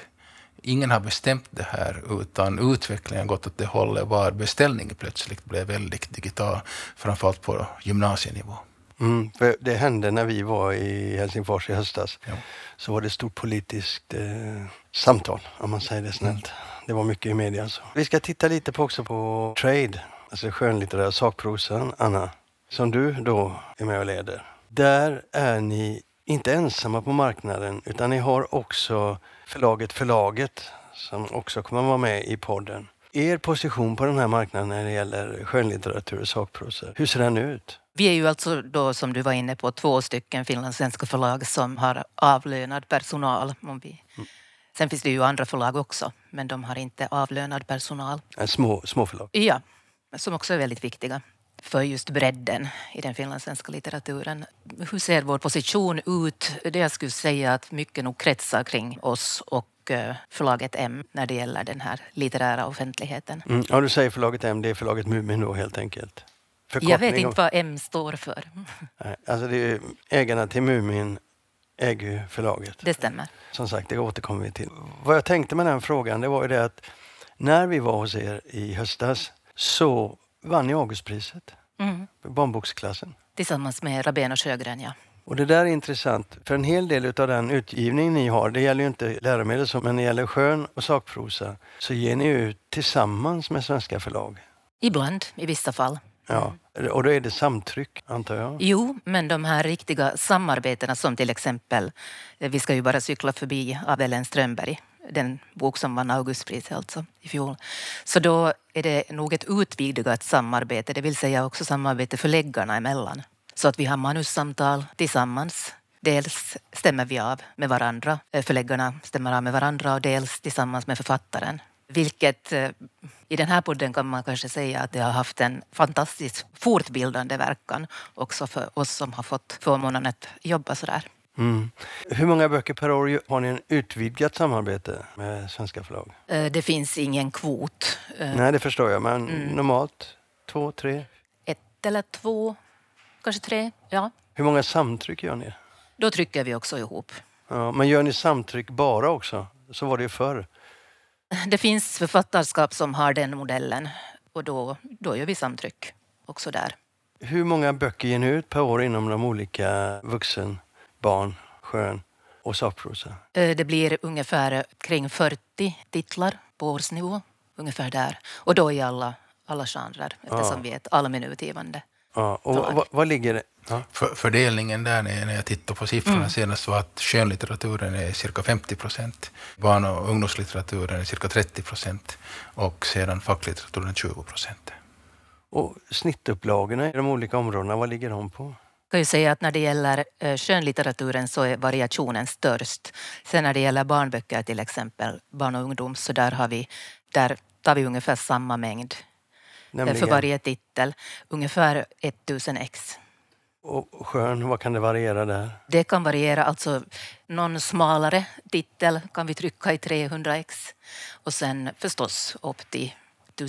ingen har bestämt det här utan utvecklingen gått åt det hållet var beställningen plötsligt blev väldigt digital, framförallt på gymnasienivå. Mm, för det hände när vi var i Helsingfors i höstas. Ja. Så var det ett stort politiskt eh, samtal, om man säger det snällt. Det var mycket i media. Alltså. Vi ska titta lite på också på trade, alltså skönlitterära sakprosan, Anna, som du då är med och leder. Där är ni inte ensamma på marknaden, utan ni har också förlaget Förlaget, som också kommer vara med i podden. Er position på den här marknaden när det gäller skönlitteratur och sakprosa, hur ser den ut? Vi är ju alltså då, som du var inne på, två stycken finlandssvenska förlag som har avlönad personal. Om vi. Mm. Sen finns det ju andra förlag också, men de har inte avlönad personal. En små, små förlag? Ja, som också är väldigt viktiga. för just bredden i den finlandssvenska litteraturen. Hur ser vår position ut? Det jag skulle säga att mycket nog kretsar kring oss och förlaget M när det gäller den här litterära offentligheten. Mm, ja, du säger förlaget M, det är förlaget Mumin då helt enkelt. Jag vet inte vad M står för. Nej, alltså det är ägarna till Mumin äger ju förlaget. Det stämmer. Som sagt, det återkommer vi till. Vad jag tänkte med den frågan, det var ju det att när vi var hos er i höstas så vann ni Augustpriset. Mm. Barnboksklassen. Tillsammans med Rabén och Sjögren, ja. Och det där är intressant, för en hel del av den utgivning ni har, det gäller ju inte läromedel, men när det gäller skön och sakprosa så ger ni ut tillsammans med svenska förlag. Ibland, i vissa fall. Ja, och då är det samtryck antar jag? Jo, men de här riktiga samarbetena som till exempel, vi ska ju bara cykla förbi av Ellen Strömberg, den bok som vann Augustpriset alltså i fjol. Så då är det något utvidgat samarbete, det vill säga också samarbete förläggarna emellan. Så att vi har manussamtal tillsammans. Dels stämmer vi av med varandra, förläggarna stämmer av med varandra och dels tillsammans med författaren. Vilket i den här podden kan man kanske säga att det har haft en fantastisk fortbildande verkan också för oss som har fått förmånen att jobba sådär. Mm. Hur många böcker per år har ni en utvidgat samarbete med svenska förlag? Det finns ingen kvot. Nej, det förstår jag, men mm. normalt två, tre? Ett eller två, kanske tre, ja. Hur många samtryck gör ni? Då trycker vi också ihop. Ja, men gör ni samtryck bara också? Så var det ju förr. Det finns författarskap som har den modellen och då, då gör vi samtryck också där. Hur många böcker ger ni ut per år inom de olika vuxen, barn, skön och sakprosa? Det blir ungefär kring fyrtio titlar på årsnivå, ungefär där. Och då i alla, alla genrer, eftersom ja. vi är ett allmänutgivande. Ja, och vad ligger det? Ja. För, fördelningen där när jag tittar på siffrorna mm. senast var att skönlitteraturen är cirka femtio procent, barn- och ungdomslitteraturen är cirka trettio procent och sedan facklitteraturen tjugo procent. Och snittupplagorna i de olika områdena, vad ligger de på? Jag kan ju säga att när det gäller skönlitteraturen så är variationen störst. Sen när det gäller barnböcker till exempel, barn och ungdom, så där, har vi, där tar vi ungefär samma mängd. Nämligen. För varje titel, ungefär tusen ex. Och skön, vad kan det variera där? Det kan variera, alltså någon smalare titel kan vi trycka i trehundra ex. Och sen förstås upp till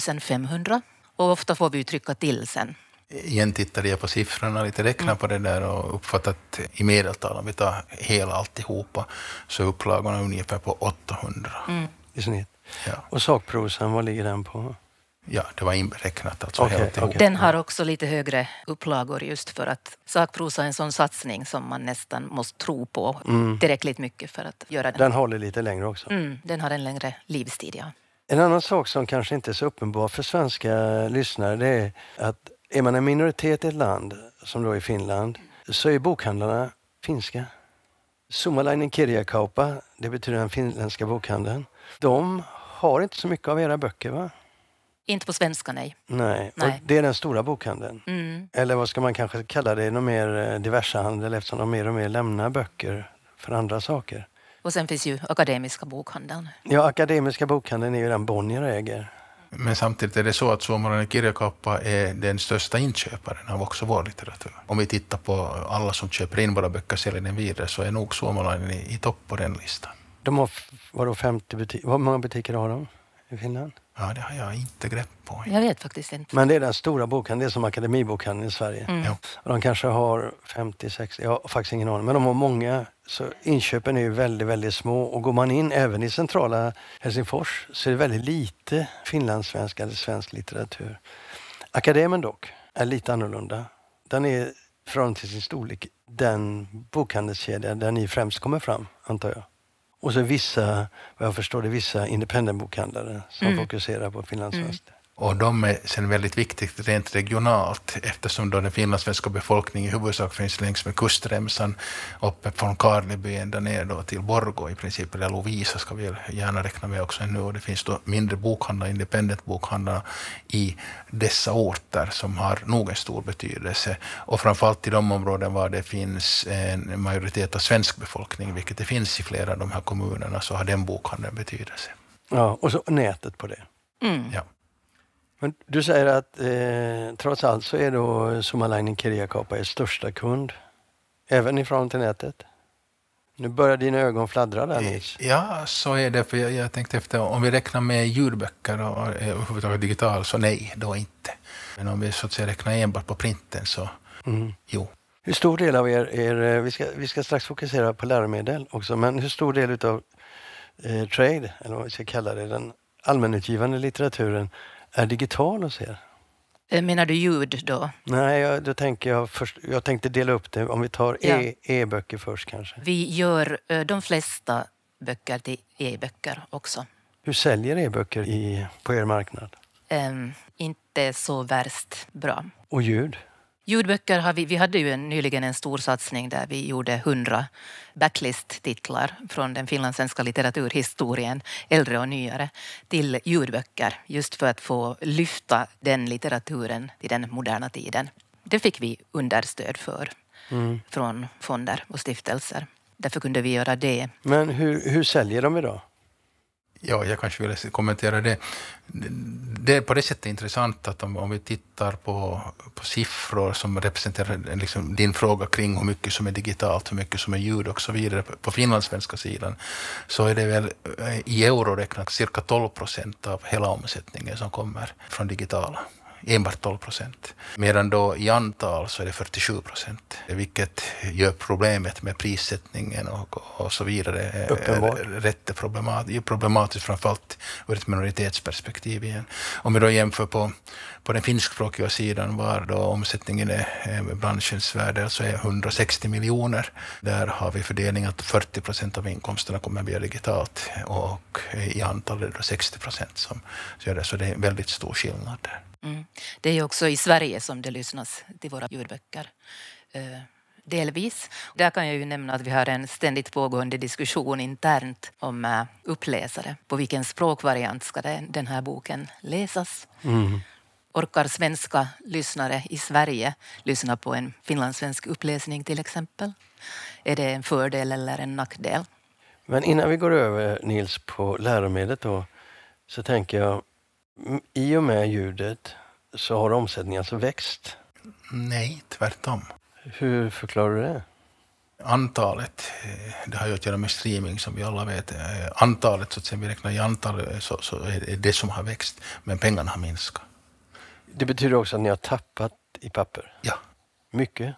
femton hundra. Och ofta får vi trycka till sen. Igen tittade jag på siffrorna, lite räkna på det där och uppfattat i medeltal, om vi tar hela alltihopa, så upplagorna är ungefär på åttahundra. Mm. I snitt. Ja. Och sakprosan, vad ligger den på? Ja, det var inberäknat. Alltså okay, helt okay. Den har också lite högre upplagor just för att sakprosa är en sån satsning som man nästan måste tro på mm. tillräckligt mycket för att göra den. Den håller lite längre också. Mm, den har en längre livstid, ja. En annan sak som kanske inte är så uppenbar för svenska lyssnare, det är att är man en minoritet i ett land, som då i Finland, så är bokhandlarna finska. Suomalainen Kirjakauppa, det betyder den finländska bokhandeln. De har inte så mycket av era böcker, va? Inte på svenska, nej. Nej, nej. Och det är den stora bokhandeln. Mm. Eller vad ska man kanske kalla det, någon mer diversehandel eftersom de mer och mer lämnar böcker för andra saker. Och sen finns ju akademiska bokhandeln. Ja, akademiska bokhandeln är ju den Bonnier äger. Men samtidigt är det så att Suomalainen Kirjakauppa är den största inköparen av också vår litteratur. Om vi tittar på alla som köper in våra böcker och säljer den vidare så är nog Suomalainen i topp på den listan. De har vadå, femtio butiker. Hur många butiker har de i Finland? Ja, det har jag inte grepp på. Jag vet faktiskt inte. Men det är den stora bokhandeln, det är som Akademibokhandeln i Sverige. Mm. Och de kanske har femtio sextio, jag har faktiskt ingen aning. Men de har många, så inköpen är ju väldigt, väldigt små. Och går man in även i centrala Helsingfors så är det väldigt lite finlandssvensk eller svensk litteratur. Akademin dock är lite annorlunda. Den är från till sin storlek den bokhandelskedja där ni främst kommer fram, antar jag. Och så vissa, vad jag förstår det, vissa independentbokhandlare som mm. fokuserar på finlandssvenska. Mm. Och de är sen väldigt viktigt rent regionalt eftersom då den finlandssvenska befolkningen i huvudsak finns längs med kustremsan uppe från Karleby ända ner då till Borgå i princip, eller Lovisa ska vi gärna räkna med också nu. Och det finns då mindre bokhandlare, independentbokhandlare i dessa orter som har nog en stor betydelse. Och framförallt i de områden var det finns en majoritet av svensk befolkning, vilket det finns i flera av de här kommunerna, så har den bokhandeln betydelse. Ja, och så nätet på det. Mm. Ja. Men du säger att eh, trots allt så är då Suomalainen Kirjakauppa er största kund. Även ifrån till nätet. Nu börjar dina ögon fladdra där, Nils. Ja, så är det. För jag, jag tänkte efter, om vi räknar med ljudböcker och överhuvudtaget digital, så nej, då inte. Men om vi så att säga räknar enbart på printen, så mm. jo. Hur stor del av er, er vi, ska, vi ska strax fokusera på läromedel också, men hur stor del av eh, trade, eller vad vi ska kalla det, den allmänutgivande litteraturen, är digital hos er? Menar du ljud då? Nej, jag, då tänker jag, först, jag tänkte dela upp det. Om vi tar ja. e, e-böcker först kanske. Vi gör de flesta böcker till e-böcker också. Hur säljer e-böcker i, på er marknad? Um, inte så värst bra. Och ljud? Ljudböcker har vi, vi hade ju en, nyligen en stor satsning där vi gjorde hundra backlist-titlar från den finlandssvenska litteraturhistorien, äldre och nyare, till ljudböcker, just för att få lyfta den litteraturen till den moderna tiden. Det fick vi understöd för mm. från fonder och stiftelser. Därför kunde vi göra det. Men hur, hur säljer de idag? Ja, jag kanske vill kommentera det. Det är på det sättet intressant att om, om vi tittar på, på siffror som representerar liksom din fråga kring hur mycket som är digitalt, hur mycket som är ljud och så vidare på finlandssvenska sidan, så är det väl i euro räknat cirka tolv procent av hela omsättningen som kommer från digitala. Enbart tolv procent. Medan då i antal så är det fyrtiosju procent. Vilket gör problemet med prissättningen och, och så vidare rätt problemat- problematiskt, framförallt ur ett minoritetsperspektiv igen. Om vi då jämför på, på den finskspråkiga sidan var då omsättningen är branschens värde så är hundrasextio miljoner. Där har vi fördelning att fyrtio procent av inkomsterna kommer via digitalt och i antal är det sextio procent som gör det. Så det är en väldigt stor skillnad där. Mm. Det är ju också i Sverige som det lyssnas till våra ljudböcker, eh, delvis. Där kan jag ju nämna att vi har en ständigt pågående diskussion internt om eh, uppläsare. På vilken språkvariant ska det, den här boken läsas? Mm. Orkar svenska lyssnare i Sverige lyssna på en finlandssvensk uppläsning till exempel? Är det en fördel eller en nackdel? Men innan vi går över, Nils, på läromedlet då, så tänker jag, i och med ljudet så har omsättningen alltså växt? Nej, tvärtom. Hur förklarar du det? Antalet, det har ju att göra med streaming som vi alla vet. Antalet, så att säga, vi räknar i antal, så, så är det som har växt. Men pengarna har minskat. Det betyder också att ni har tappat i papper? Ja. Mycket?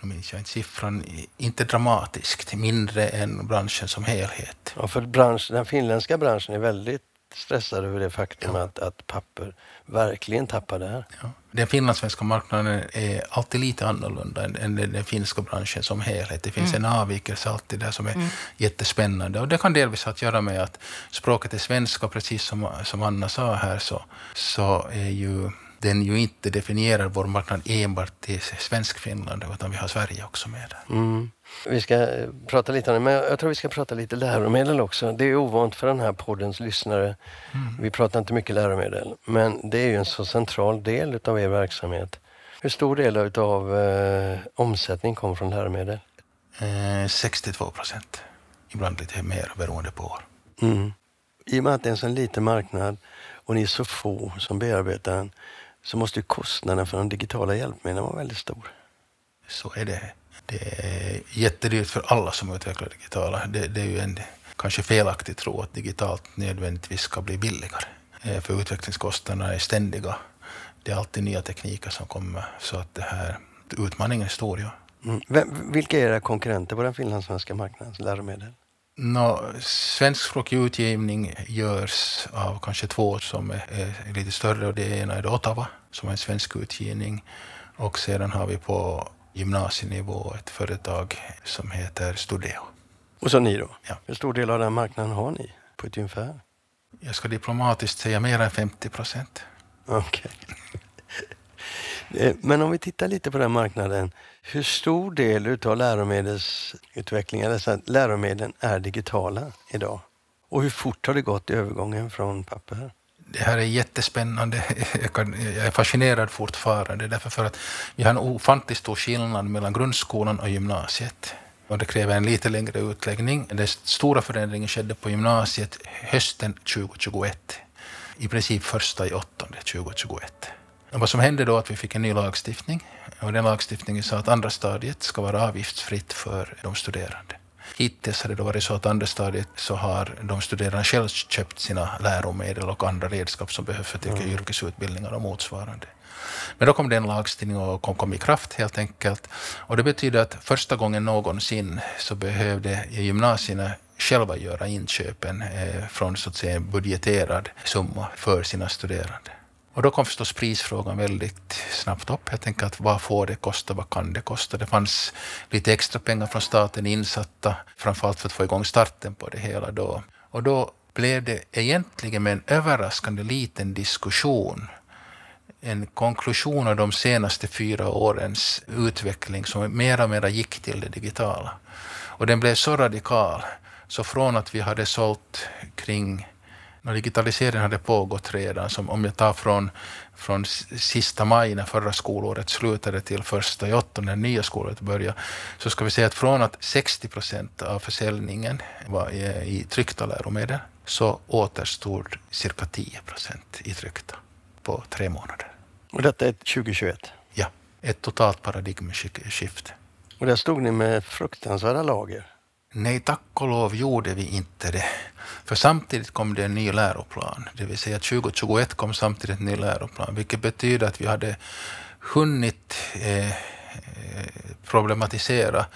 Nu minns jag inte siffran, inte dramatiskt. Mindre än branschen som helhet. Ja, för bransch, den finländska branschen är väldigt stressade över det faktum ja. att, att papper verkligen tappar det här. Ja. Den finlandssvenska marknaden är alltid lite annorlunda än, än den finska branschen som helhet. Det finns mm. en avvikelse alltid där som är mm. jättespännande. Och det kan delvis ha att göra med att språket är svenska, precis som, som Anna sa här, så, så är ju den ju inte definierar vår marknad enbart till svensk Finland, utan vi har Sverige också med där. Mm. Vi ska prata lite om det, men jag tror vi ska prata lite läromedel också. Det är ovant för den här poddens lyssnare. Mm. Vi pratar inte mycket läromedel, men det är ju en så central del av er verksamhet. Hur stor del av eh, omsättning kommer från läromedel? Eh, sextiotvå procent. Ibland lite mer beroende på år. Mm. I och med att det är en sån liten marknad och ni är så få som bearbetar den, så måste ju kostnaden för de digitala hjälpmedlen vara väldigt stor. Så är det. Det är jättedyrt för alla som utvecklar digitala. Det, det är ju en kanske felaktig tro att digitalt nödvändigtvis ska bli billigare. För utvecklingskostnaderna är ständiga. Det är alltid nya tekniker som kommer. Så att det här utmaningen är stor, ja. Mm. Vem, vilka är era konkurrenter på den finlandssvenska marknaden, läromedel? No, svenskspråkig utgivning görs av kanske två som är lite större, och det ena är Datava som är en svensk utgivning, och sedan har vi på gymnasienivå ett företag som heter Studio. Och så ni då? Ja. Hur stor del av den marknaden har ni på ett ungefär? Jag ska diplomatiskt säga mer än femtio procent. Okej. Okay. Men om vi tittar lite på den marknaden, hur stor del av läromedelsutvecklingen, alltså läromedlen, är digitala idag? Och hur fort har det gått i övergången från papper? Det här är jättespännande. Jag, kan, jag är fascinerad fortfarande. Därför för att vi har en ofantligt stor skillnad mellan grundskolan och gymnasiet. Och det kräver en lite längre utläggning. Den stora förändringen skedde på gymnasiet hösten tjugohundratjugoett. i princip första i åttonde tjugohundratjugoett. Och vad som hände då att vi fick en ny lagstiftning, och den lagstiftningen sa att andra stadiet ska vara avgiftsfritt för de studerande. Hittills har det då varit så att andra stadiet så har de studerande själv köpt sina läromedel och andra redskap som behövs för att mm. yrkesutbildningar och motsvarande. Men då kom det en lagstiftning och kom, kom i kraft helt enkelt, och det betyder att första gången någonsin så behövde gymnasierna själva göra inköpen eh, från så att säga budgeterad summa för sina studerande. Och då kom förstås prisfrågan väldigt snabbt upp. Jag tänkte att vad får det kosta, vad kan det kosta? Det fanns lite extra pengar från staten insatta, framförallt för att få igång starten på det hela då. Och då blev det egentligen med en överraskande liten diskussion en konklusion av de senaste fyra årens utveckling som mer och mer gick till det digitala. Och den blev så radikal, så från att vi hade sålt kring... När digitaliseringen hade pågått redan, som om jag tar från, från sista maj när förra skolåret slutade till första i åttonde när nya skolåret började, så ska vi säga att från att sextio procent av försäljningen var i tryckta läromedel så återstod cirka tio procent i tryckta på tre månader. Och detta är tjugohundratjugoett? Ja, ett totalt paradigmskifte. Och där stod ni med fruktansvärda lager? Nej, tack och lov gjorde vi inte det. För samtidigt kom det en ny läroplan. Det vill säga tjugohundratjugoett kom samtidigt en ny läroplan. Vilket betyder att vi hade hunnit eh, problematisera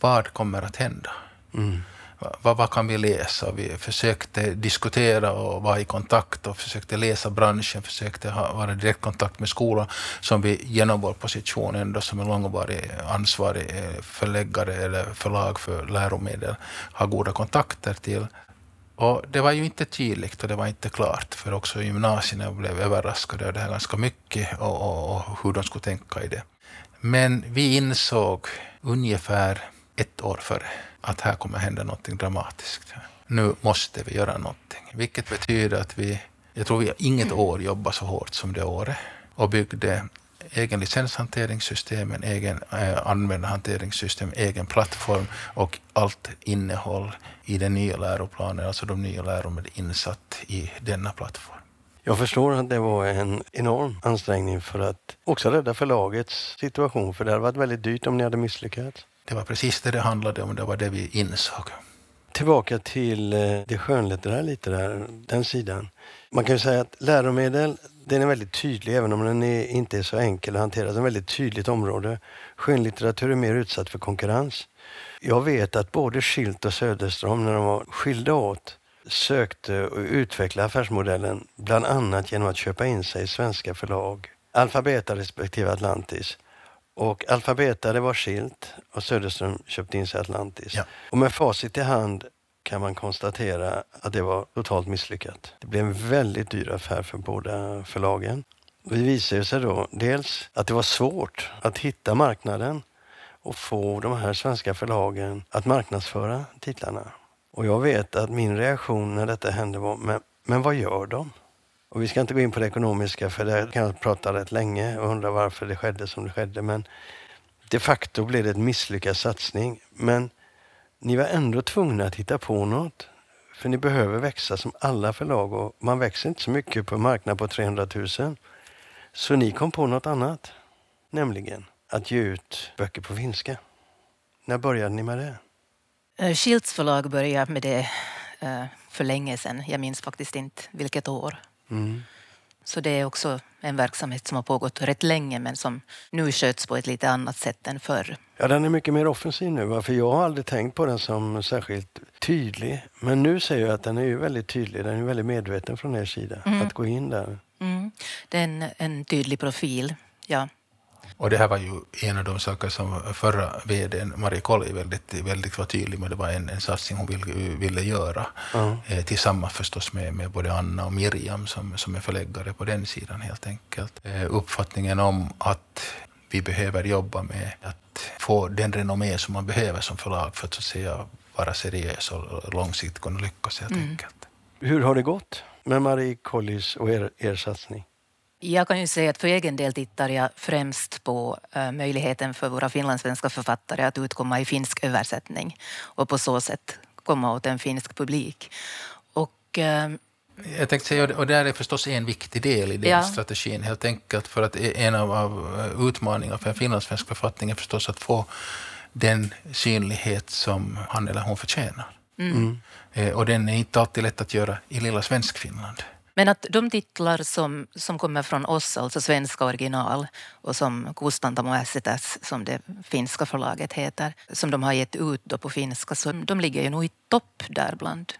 vad kommer att hända. Mm. Vad, vad kan vi läsa? Vi försökte diskutera och vara i kontakt och försökte läsa branschen, försökte ha, vara i direktkontakt med skolan som vi genom vår position ändå som en långvarig ansvarig förläggare eller förlag för läromedel har goda kontakter till. Och det var ju inte tydligt och det var inte klart, för också gymnasierna blev överraskade av det här ganska mycket och, och, och hur de skulle tänka i det. Men vi insåg ungefär ett år före att här kommer hända någonting dramatiskt. Nu måste vi göra någonting. Vilket betyder att vi, jag tror vi inget år jobbar så hårt som det året, och byggde egen licenshanteringssystem, en egen eh, användarhanteringssystem, egen plattform och allt innehåll i den nya läroplanen, alltså de nya läromedlen insatt i denna plattform. Jag förstår att det var en enorm ansträngning för att också rädda förlagets situation, för det hade varit väldigt dyrt om ni hade misslyckats. Det var precis det det handlade om, det var det vi insåg. Tillbaka till det skönlitterära lite där, den sidan. Man kan ju säga att läromedel, den är väldigt tydlig, även om den är, inte är så enkel att hantera. Det är ett väldigt tydligt område. Skönlitteratur är mer utsatt för konkurrens. Jag vet att både Schildt och Söderström, när de var skilda åt, sökte och utvecklade affärsmodellen bland annat genom att köpa in sig i svenska förlag. Alphabeta respektive Atlantis. Och Alphabeta, det var Schildt och Söderström köpte in sig Atlantis. Ja. Och med facit i hand kan man konstatera att det var totalt misslyckat. Det blev en väldigt dyr affär för båda förlagen. Och det visade sig då dels att det var svårt att hitta marknaden och få de här svenska förlagen att marknadsföra titlarna. Och jag vet att min reaktion när detta hände var, men, men vad gör de? Och vi ska inte gå in på det ekonomiska, för där kan jag prata rätt länge och undra varför det skedde som det skedde. Men de facto blev det en misslyckad satsning. Men ni var ändå tvungna att hitta på något. För ni behöver växa som alla förlag, och man växer inte så mycket på marknaden på trehundratusen. Så ni kom på något annat. Nämligen att ge ut böcker på finska. När började ni med det? Schildts förlag började med det för länge sedan. Jag minns faktiskt inte vilket år. Mm. Så det är också en verksamhet som har pågått rätt länge, men som nu sköts på ett lite annat sätt än förr. Ja, den är mycket mer offensiv nu, för jag har aldrig tänkt på den som särskilt tydlig. Men nu ser jag att den är ju väldigt tydlig, den är väldigt medveten från er sida mm. att gå in där. Mm. Det är en, en tydlig profil, ja. Och det här var ju en av de saker som förra vdn Marie Kolli väldigt, väldigt var tydlig med. Det var en, en satsning hon ville, ville göra. Mm. Eh, tillsammans förstås med, med både Anna och Miriam som, som är förläggare på den sidan helt enkelt. Eh, uppfattningen om att vi behöver jobba med att få den renommé som man behöver som förlag för att, så att säga, vara seriös och långsiktigt kunna lyckas helt mm. enkelt. Hur har det gått med Marie Kollis och er, er satsning? Jag kan ju säga att för egen del tittar jag främst på uh, möjligheten för våra finlandssvenska författare att utkomma i finsk översättning och på så sätt komma åt en finsk publik. Och uh, Jag tänkte säga, och där är förstås en viktig del i den ja. strategin, helt enkelt för att en av, av utmaningarna för en finlandssvensk författning är förstås att få den synlighet som han eller hon förtjänar. Mm. Mm. Och den är inte alltid lätt att göra i lilla svensk Finland. Men att de titlar som, som kommer från oss, alltså svenska original och som Kustannus Oy, som det finska förlaget heter, som de har gett ut då på finska, så de ligger ju nog i topp där bland.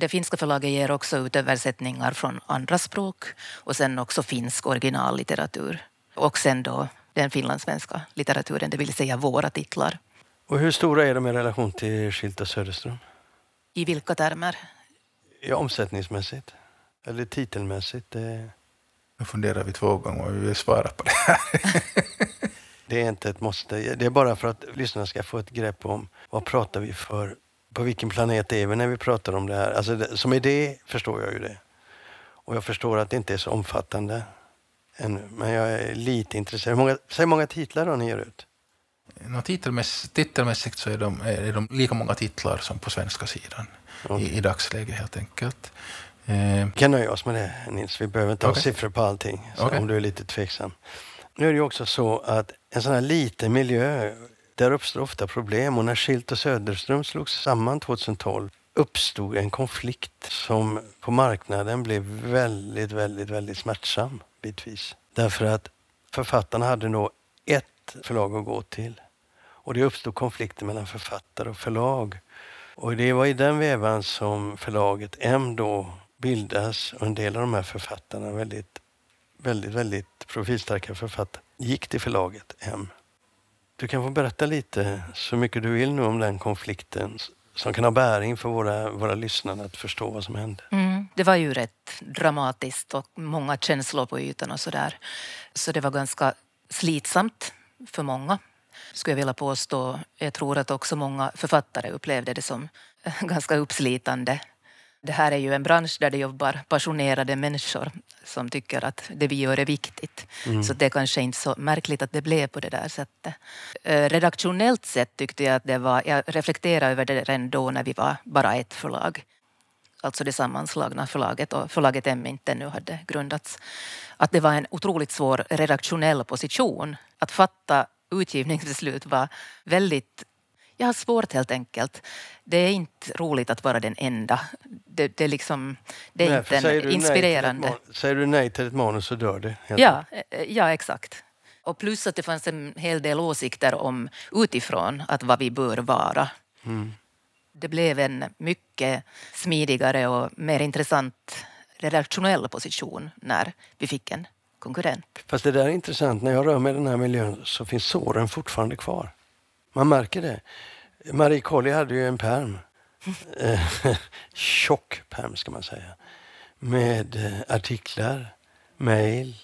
Det finska förlaget ger också ut översättningar från andra språk och sen också finsk originallitteratur. Och sen då den finlandssvenska litteraturen, det vill säga våra titlar. Och hur stora är de i relation till Schildt och Söderström? I vilka termer? Ja, omsättningsmässigt. Eller titelmässigt. Det... Nu funderar vi två gånger och vi vill svara på det här. Det är inte ett måste. Det är bara för att lyssnarna ska få ett grepp om vad pratar vi för, på vilken planet är vi när vi pratar om det här. Alltså, det, som idé förstår jag ju det. Och jag förstår att det inte är så omfattande ännu. Men jag är lite intresserad. Många, säg många titlar då ni ger ut. No, titelmässigt, titelmässigt så är de, är de lika många titlar som på svenska sidan. Okay. I, i dagsläget helt enkelt. Eh. Kan nöja oss med det, Nils. Vi behöver inte ha okay. siffror på allting. Så okay. Om du är lite tveksam. Nu är det ju också så att en sån här liten miljö, där uppstår ofta problem. Och när Schildt och Söderström slogs samman tjugohundratolv uppstod en konflikt som på marknaden blev väldigt, väldigt, väldigt smärtsam bitvis. Därför att författarna hade nog ett förlag att gå till. Och det uppstod konflikter mellan författare och förlag. Och det var i den vevan som förlaget M då bildas. Och en del av de här författarna, väldigt, väldigt, väldigt profilstarka författare, gick till förlaget M. Du kan få berätta lite så mycket du vill nu om den konflikten som kan ha bäring för våra, våra lyssnare att förstå vad som hände. Mm, det var ju rätt dramatiskt och många känslor på ytan och sådär. Så det var ganska slitsamt för många, skulle jag vilja påstå. Jag tror att också många författare upplevde det som ganska uppslitande. Det här är ju en bransch där det jobbar passionerade människor som tycker att det vi gör är viktigt. Mm. Så det är kanske inte så märkligt att det blev på det där sättet. Redaktionellt sett tyckte jag att det var... Jag reflekterade över det ändå när vi var bara ett förlag. Alltså det sammanslagna förlaget, och förlaget M inte nu hade grundats. Att det var en otroligt svår redaktionell position. Att fatta utgivningsbeslut var väldigt... Jag har svårt helt enkelt. Det är inte roligt att vara den enda. Det, det, liksom, det är nej, inte säger inspirerande. Man- säger du nej till ett manus så dör det. Ja, ja, exakt. Och plus att det fanns en hel del åsikter om utifrån att vad vi bör vara. Mm. Det blev en mycket smidigare och mer intressant redaktionell position när vi fick en konkurrent. Fast det där är intressant. När jag rör mig i den här miljön så finns såren fortfarande kvar. Man märker det. Marie Kolli hade ju en perm. Tjock perm ska man säga. Med artiklar, mejl,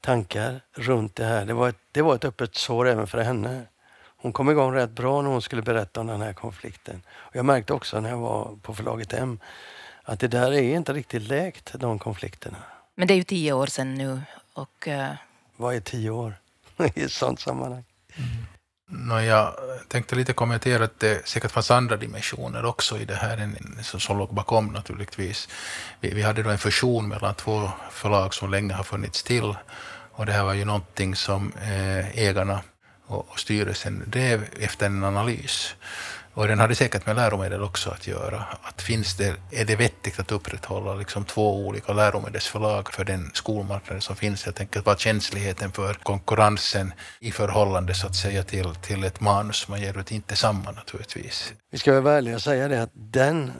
tankar runt det här. Det var, ett, det var ett öppet sår även för henne. Hon kom igång rätt bra när hon skulle berätta om den här konflikten. Och jag märkte också när jag var på förlaget M att det där är inte riktigt läkt, de konflikterna. Men det är ju tio år sedan nu. Och, uh... vad är tio år i ett sånt sammanhang? Mm. No, jag tänkte lite kommentera att det säkert fanns andra dimensioner också i det här som låg bakom naturligtvis. Vi, vi hade då en fusion mellan två förlag som länge har funnits till, och det här var ju någonting som eh, ägarna och, och styrelsen drev efter en analys. Och den hade säkert med läromedel också att göra. Att finns det, är det vettigt att upprätthålla liksom två olika läromedelsförlag för den skolmarknaden som finns? Jag tänker på känsligheten för konkurrensen i förhållande så att säga till, till ett manus. Man ger ut inte samma naturligtvis. Vi ska vara ärliga och säga det att den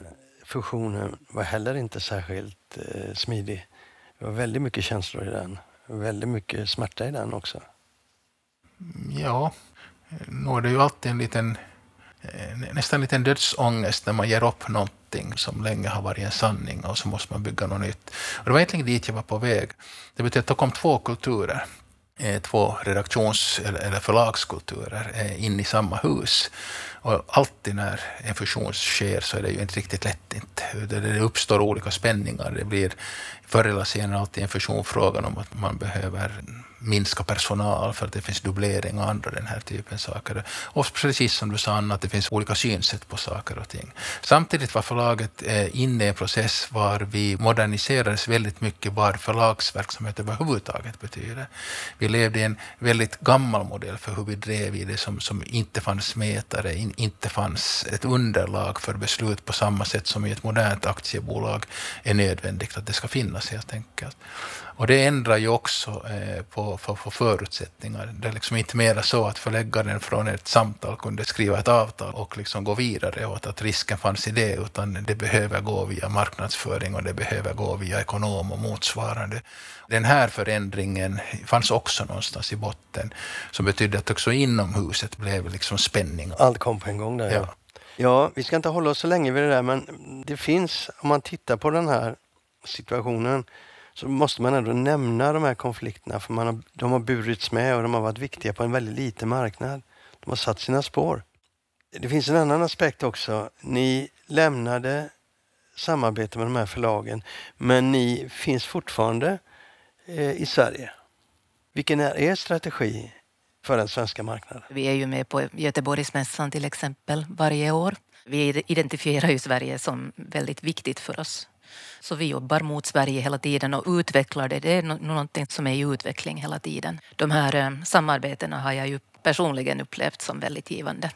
fusionen var heller inte särskilt eh, smidig. Det var väldigt mycket känslor i den. Väldigt mycket smärta i den också. Ja, nu är det ju alltid en liten... nästan lite en dödsångest när man ger upp någonting som länge har varit en sanning och så måste man bygga något nytt. Och det var egentligen dit jag var på väg. Det betyder att det kom två kulturer, två redaktions- eller förlagskulturer in i samma hus. Och alltid när en fusion sker så är det ju inte riktigt lätt. Inte. Det uppstår olika spänningar. Det blir förr eller senare alltid en fusionfrågan om att man behöver minska personal för att det finns dubblering och andra den här typen av saker. Och precis som du sa, Anna, att det finns olika synsätt på saker och ting. Samtidigt var förlaget inne i en process var vi moderniserades väldigt mycket vad förlagsverksamhet överhuvudtaget betyder. Vi levde i en väldigt gammal modell för hur vi drev i det som, som inte fanns mätare, in, inte fanns ett underlag för beslut på samma sätt som i ett modernt aktiebolag är nödvändigt att det ska finnas helt enkelt. Och det ändrar ju också eh, på, på, på förutsättningar. Det är liksom inte mer så att förläggaren från ett samtal kunde skriva ett avtal och liksom gå vidare åt att risken fanns i det, utan det behöver gå via marknadsföring och det behöver gå via ekonom och motsvarande. Den här förändringen fanns också någonstans i botten som betydde att också inom huset blev liksom spänning. Allt kom på en gång där. Ja. Ja. ja, vi ska inte hålla oss så länge vid det där, men det finns, om man tittar på den här situationen, så måste man ändå nämna de här konflikterna, för man har, de har burits med och de har varit viktiga på en väldigt liten marknad. De har satt sina spår. Det finns en annan aspekt också. Ni lämnade samarbete med de här förlagen, men ni finns fortfarande eh, i Sverige. Vilken är er strategi för den svenska marknaden? Vi är ju med på Göteborgsmässan till exempel varje år. Vi identifierar ju Sverige som väldigt viktigt för oss. Så vi jobbar mot Sverige hela tiden och utvecklar det. Det är någonting som är i utveckling hela tiden. De här eh, samarbetena har jag ju personligen upplevt som väldigt givande.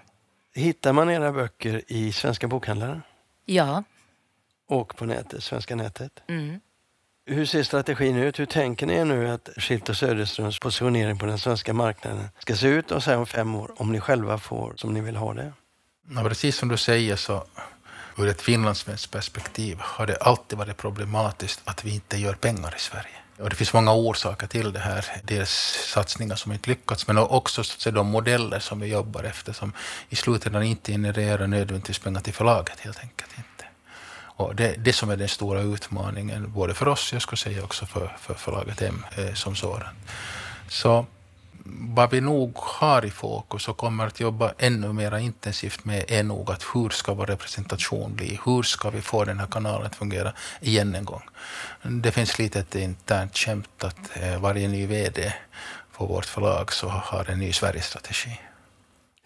Hittar man era böcker i Svenska bokhandlare? Ja. Och på nätet, svenska nätet? Mm. Hur ser strategin ut? Hur tänker ni nu att Schildt och Söderströms positionering på den svenska marknaden ska se ut och säga om fem år, om ni själva får som ni vill ha det? Ja, precis som du säger så... Ur ett finlandssvenskt perspektiv har det alltid varit problematiskt att vi inte gör pengar i Sverige. Och det finns många orsaker till det här. Dels satsningar som inte lyckats, men också så de modeller som vi jobbar efter som i slutändan inte genererar nödvändigtvis pengar till förlaget helt enkelt inte. Och det, det som är den stora utmaningen både för oss, jag skulle säga också för, för förlaget M eh, som sådant. Så vad vi nog har i fokus och kommer att jobba ännu mer intensivt med är nog att hur ska vår representation bli? Hur ska vi få den här kanalen att fungera igen en gång? Det finns lite ett internt kämt att varje ny vd på vårt förlag så har en ny Sverige-strategi.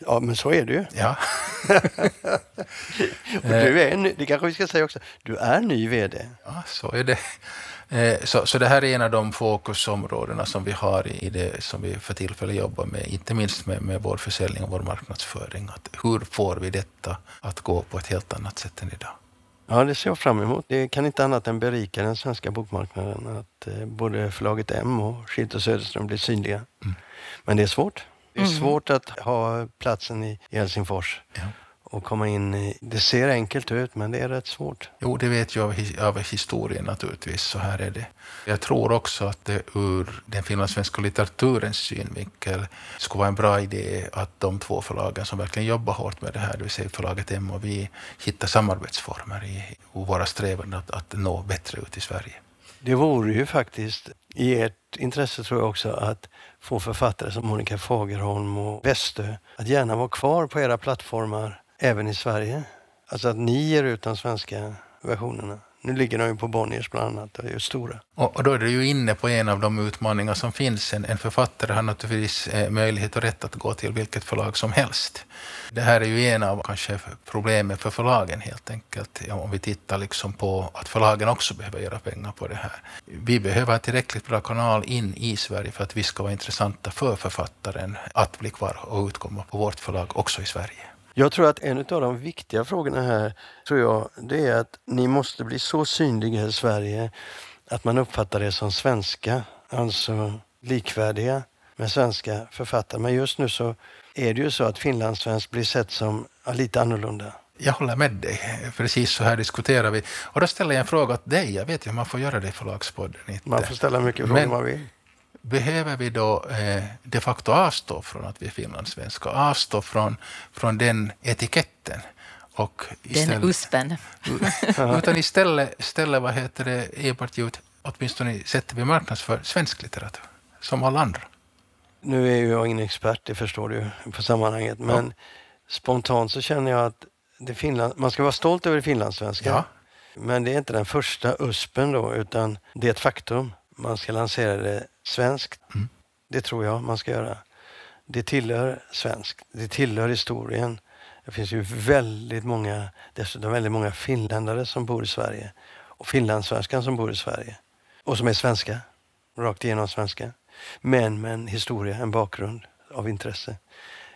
Ja, men så är du ju. Ja. Och du är ny, det kanske vi ska säga också, du är ny vd. Ja, så är det. Så, så det här är en av de fokusområdena som vi har i det som vi för tillfället jobbar med, inte minst med, med vår försäljning och vår marknadsföring. Att hur får vi detta att gå på ett helt annat sätt än idag? Ja, det ser jag fram emot. Det kan inte annat än berika den svenska bokmarknaden att eh, både förlaget M och Schildt och Söderström blir synliga. Mm. Men det är svårt. Det är mm. svårt att ha platsen i Helsingfors. Ja. Och komma in i, det ser enkelt ut men det är rätt svårt. Jo, det vet jag av, av historien naturligtvis, så här är det. Jag tror också att det ur den finlandssvenska litteraturens synvinkel skulle vara en bra idé att de två förlagen som verkligen jobbar hårt med det här, det vill säga förlaget M och vi, hittar samarbetsformer i våra strävan att, att nå bättre ut i Sverige. Det vore ju faktiskt i ert intresse tror jag också att få författare som Monica Fagerholm och Västö att gärna vara kvar på era plattformar även i Sverige. Alltså att ni ger ut de svenska versionerna. Nu ligger de ju på Bonniers bland annat och är ju stora. Och, och då är det ju inne på en av de utmaningar som finns. En, en författare har naturligtvis eh, möjlighet och rätt att gå till vilket förlag som helst. Det här är ju en av kanske problemen för förlagen helt enkelt. Ja, om vi tittar liksom på att förlagen också behöver göra pengar på det här. Vi behöver en tillräckligt bra kanal in i Sverige för att vi ska vara intressanta för författaren att bli kvar och utkomma på vårt förlag också i Sverige. Jag tror att en av de viktiga frågorna här tror jag, det är att ni måste bli så synliga i Sverige att man uppfattar det som svenska, alltså likvärdiga med svenska författare. Men just nu så är det ju så att finlandssvensk blir sett som lite annorlunda. Jag håller med dig. Precis så här diskuterar vi. Och då ställer jag en fråga till dig. Jag vet ju hur man får göra det i förlagspodden. Inte. Man får ställa mycket frågor man vill. Behöver vi då eh, de facto avstå från att vi är finlandssvenska? Avstå från, från den etiketten? Och istället, den uspen. Utan istället, istället vad heter det, enbart ut, åtminstone sätter vi marknads för svensk litteratur, som alla andra. Nu är ju jag ingen expert, det förstår du på sammanhanget. Men ja. Spontant så känner jag att det Finland, man ska vara stolt över det finlandssvenska. Ja. Men det är inte den första uspen då, utan det är ett faktum. Man ska lansera det svenskt. Mm. Det tror jag man ska göra. Det tillhör svensk. Det tillhör historien. Det finns ju väldigt många, dessutom väldigt många finländare som bor i Sverige. Och finlandssvenskan som bor i Sverige. Och som är svenska. Rakt igenom svenska. Men med en historia, en bakgrund av intresse.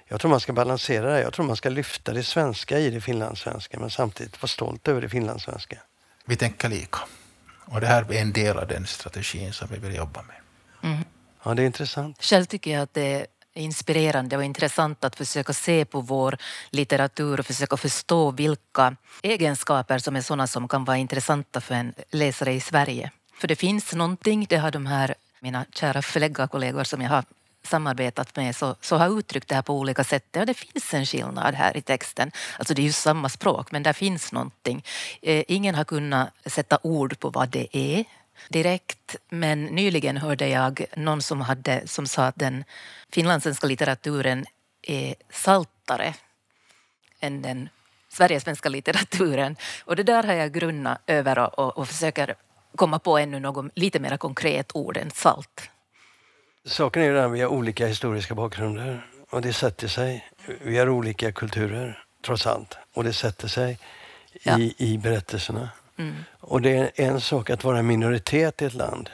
Jag tror man ska balansera det. Jag tror man ska lyfta det svenska i det finlandssvenska. Men samtidigt vara stolt över det finlandssvenska. Vi tänker lika. Och det här är en del av den strategin som vi vill jobba med. Mm. Ja, det är intressant. Själv tycker jag att det är inspirerande och intressant att försöka se på vår litteratur och försöka förstå vilka egenskaper som är sådana som kan vara intressanta för en läsare i Sverige. För det finns någonting, det har de här mina kära förläggarkollegor som jag har samarbetat med så, så har uttryckt det här på olika sätt. Ja, det finns en skillnad här i texten. Alltså det är ju samma språk, men där finns någonting. Eh, ingen har kunnat sätta ord på vad det är direkt, men nyligen hörde jag någon som, hade, som sa att den finlandssvenska litteraturen är saltare än den sverigesvenska litteraturen. Och det där har jag grunnat över och, och, och försöker komma på ännu något lite mer konkret ord än salt. Saken är ju att vi har olika historiska bakgrunder och det sätter sig. Vi har olika kulturer, trots allt, och det sätter sig i, ja. i berättelserna. Mm. Och det är en sak att vara en minoritet i ett land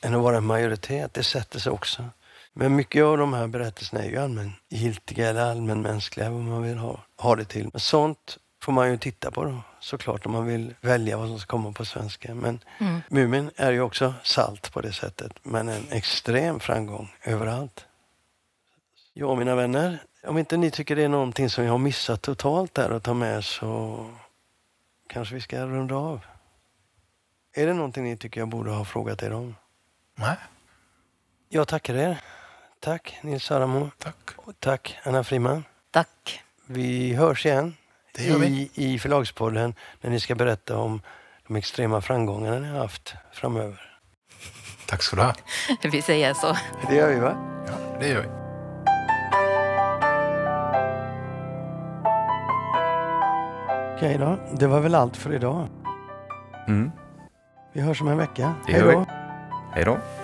än att vara en majoritet, det sätter sig också. Men mycket av de här berättelserna är ju allmängiltiga eller allmänmänskliga, vad man vill ha, ha det till. Men sånt får man ju titta på då, såklart, om man vill välja vad som ska komma på svenska. Men mm. Mumin är ju också salt på det sättet, men en extrem framgång överallt. Ja, mina vänner, om inte ni tycker det är någonting som jag har missat totalt där att ta med, så kanske vi ska runda av. Är det någonting ni tycker jag borde ha frågat er om? Nej. Jag tackar er. Tack Nils Saramo. Tack. Och tack Anna Friman. Tack. Vi hörs igen. Det gör vi. I, i förlagspodden när ni ska berätta om de extrema framgångarna ni har haft framöver. Tack så du ha. Vi säger så. Det gör vi, va? Ja, det gör vi. Okej då, det var väl allt för idag. Mm. Vi hörs om en vecka. Hej då. Hej då.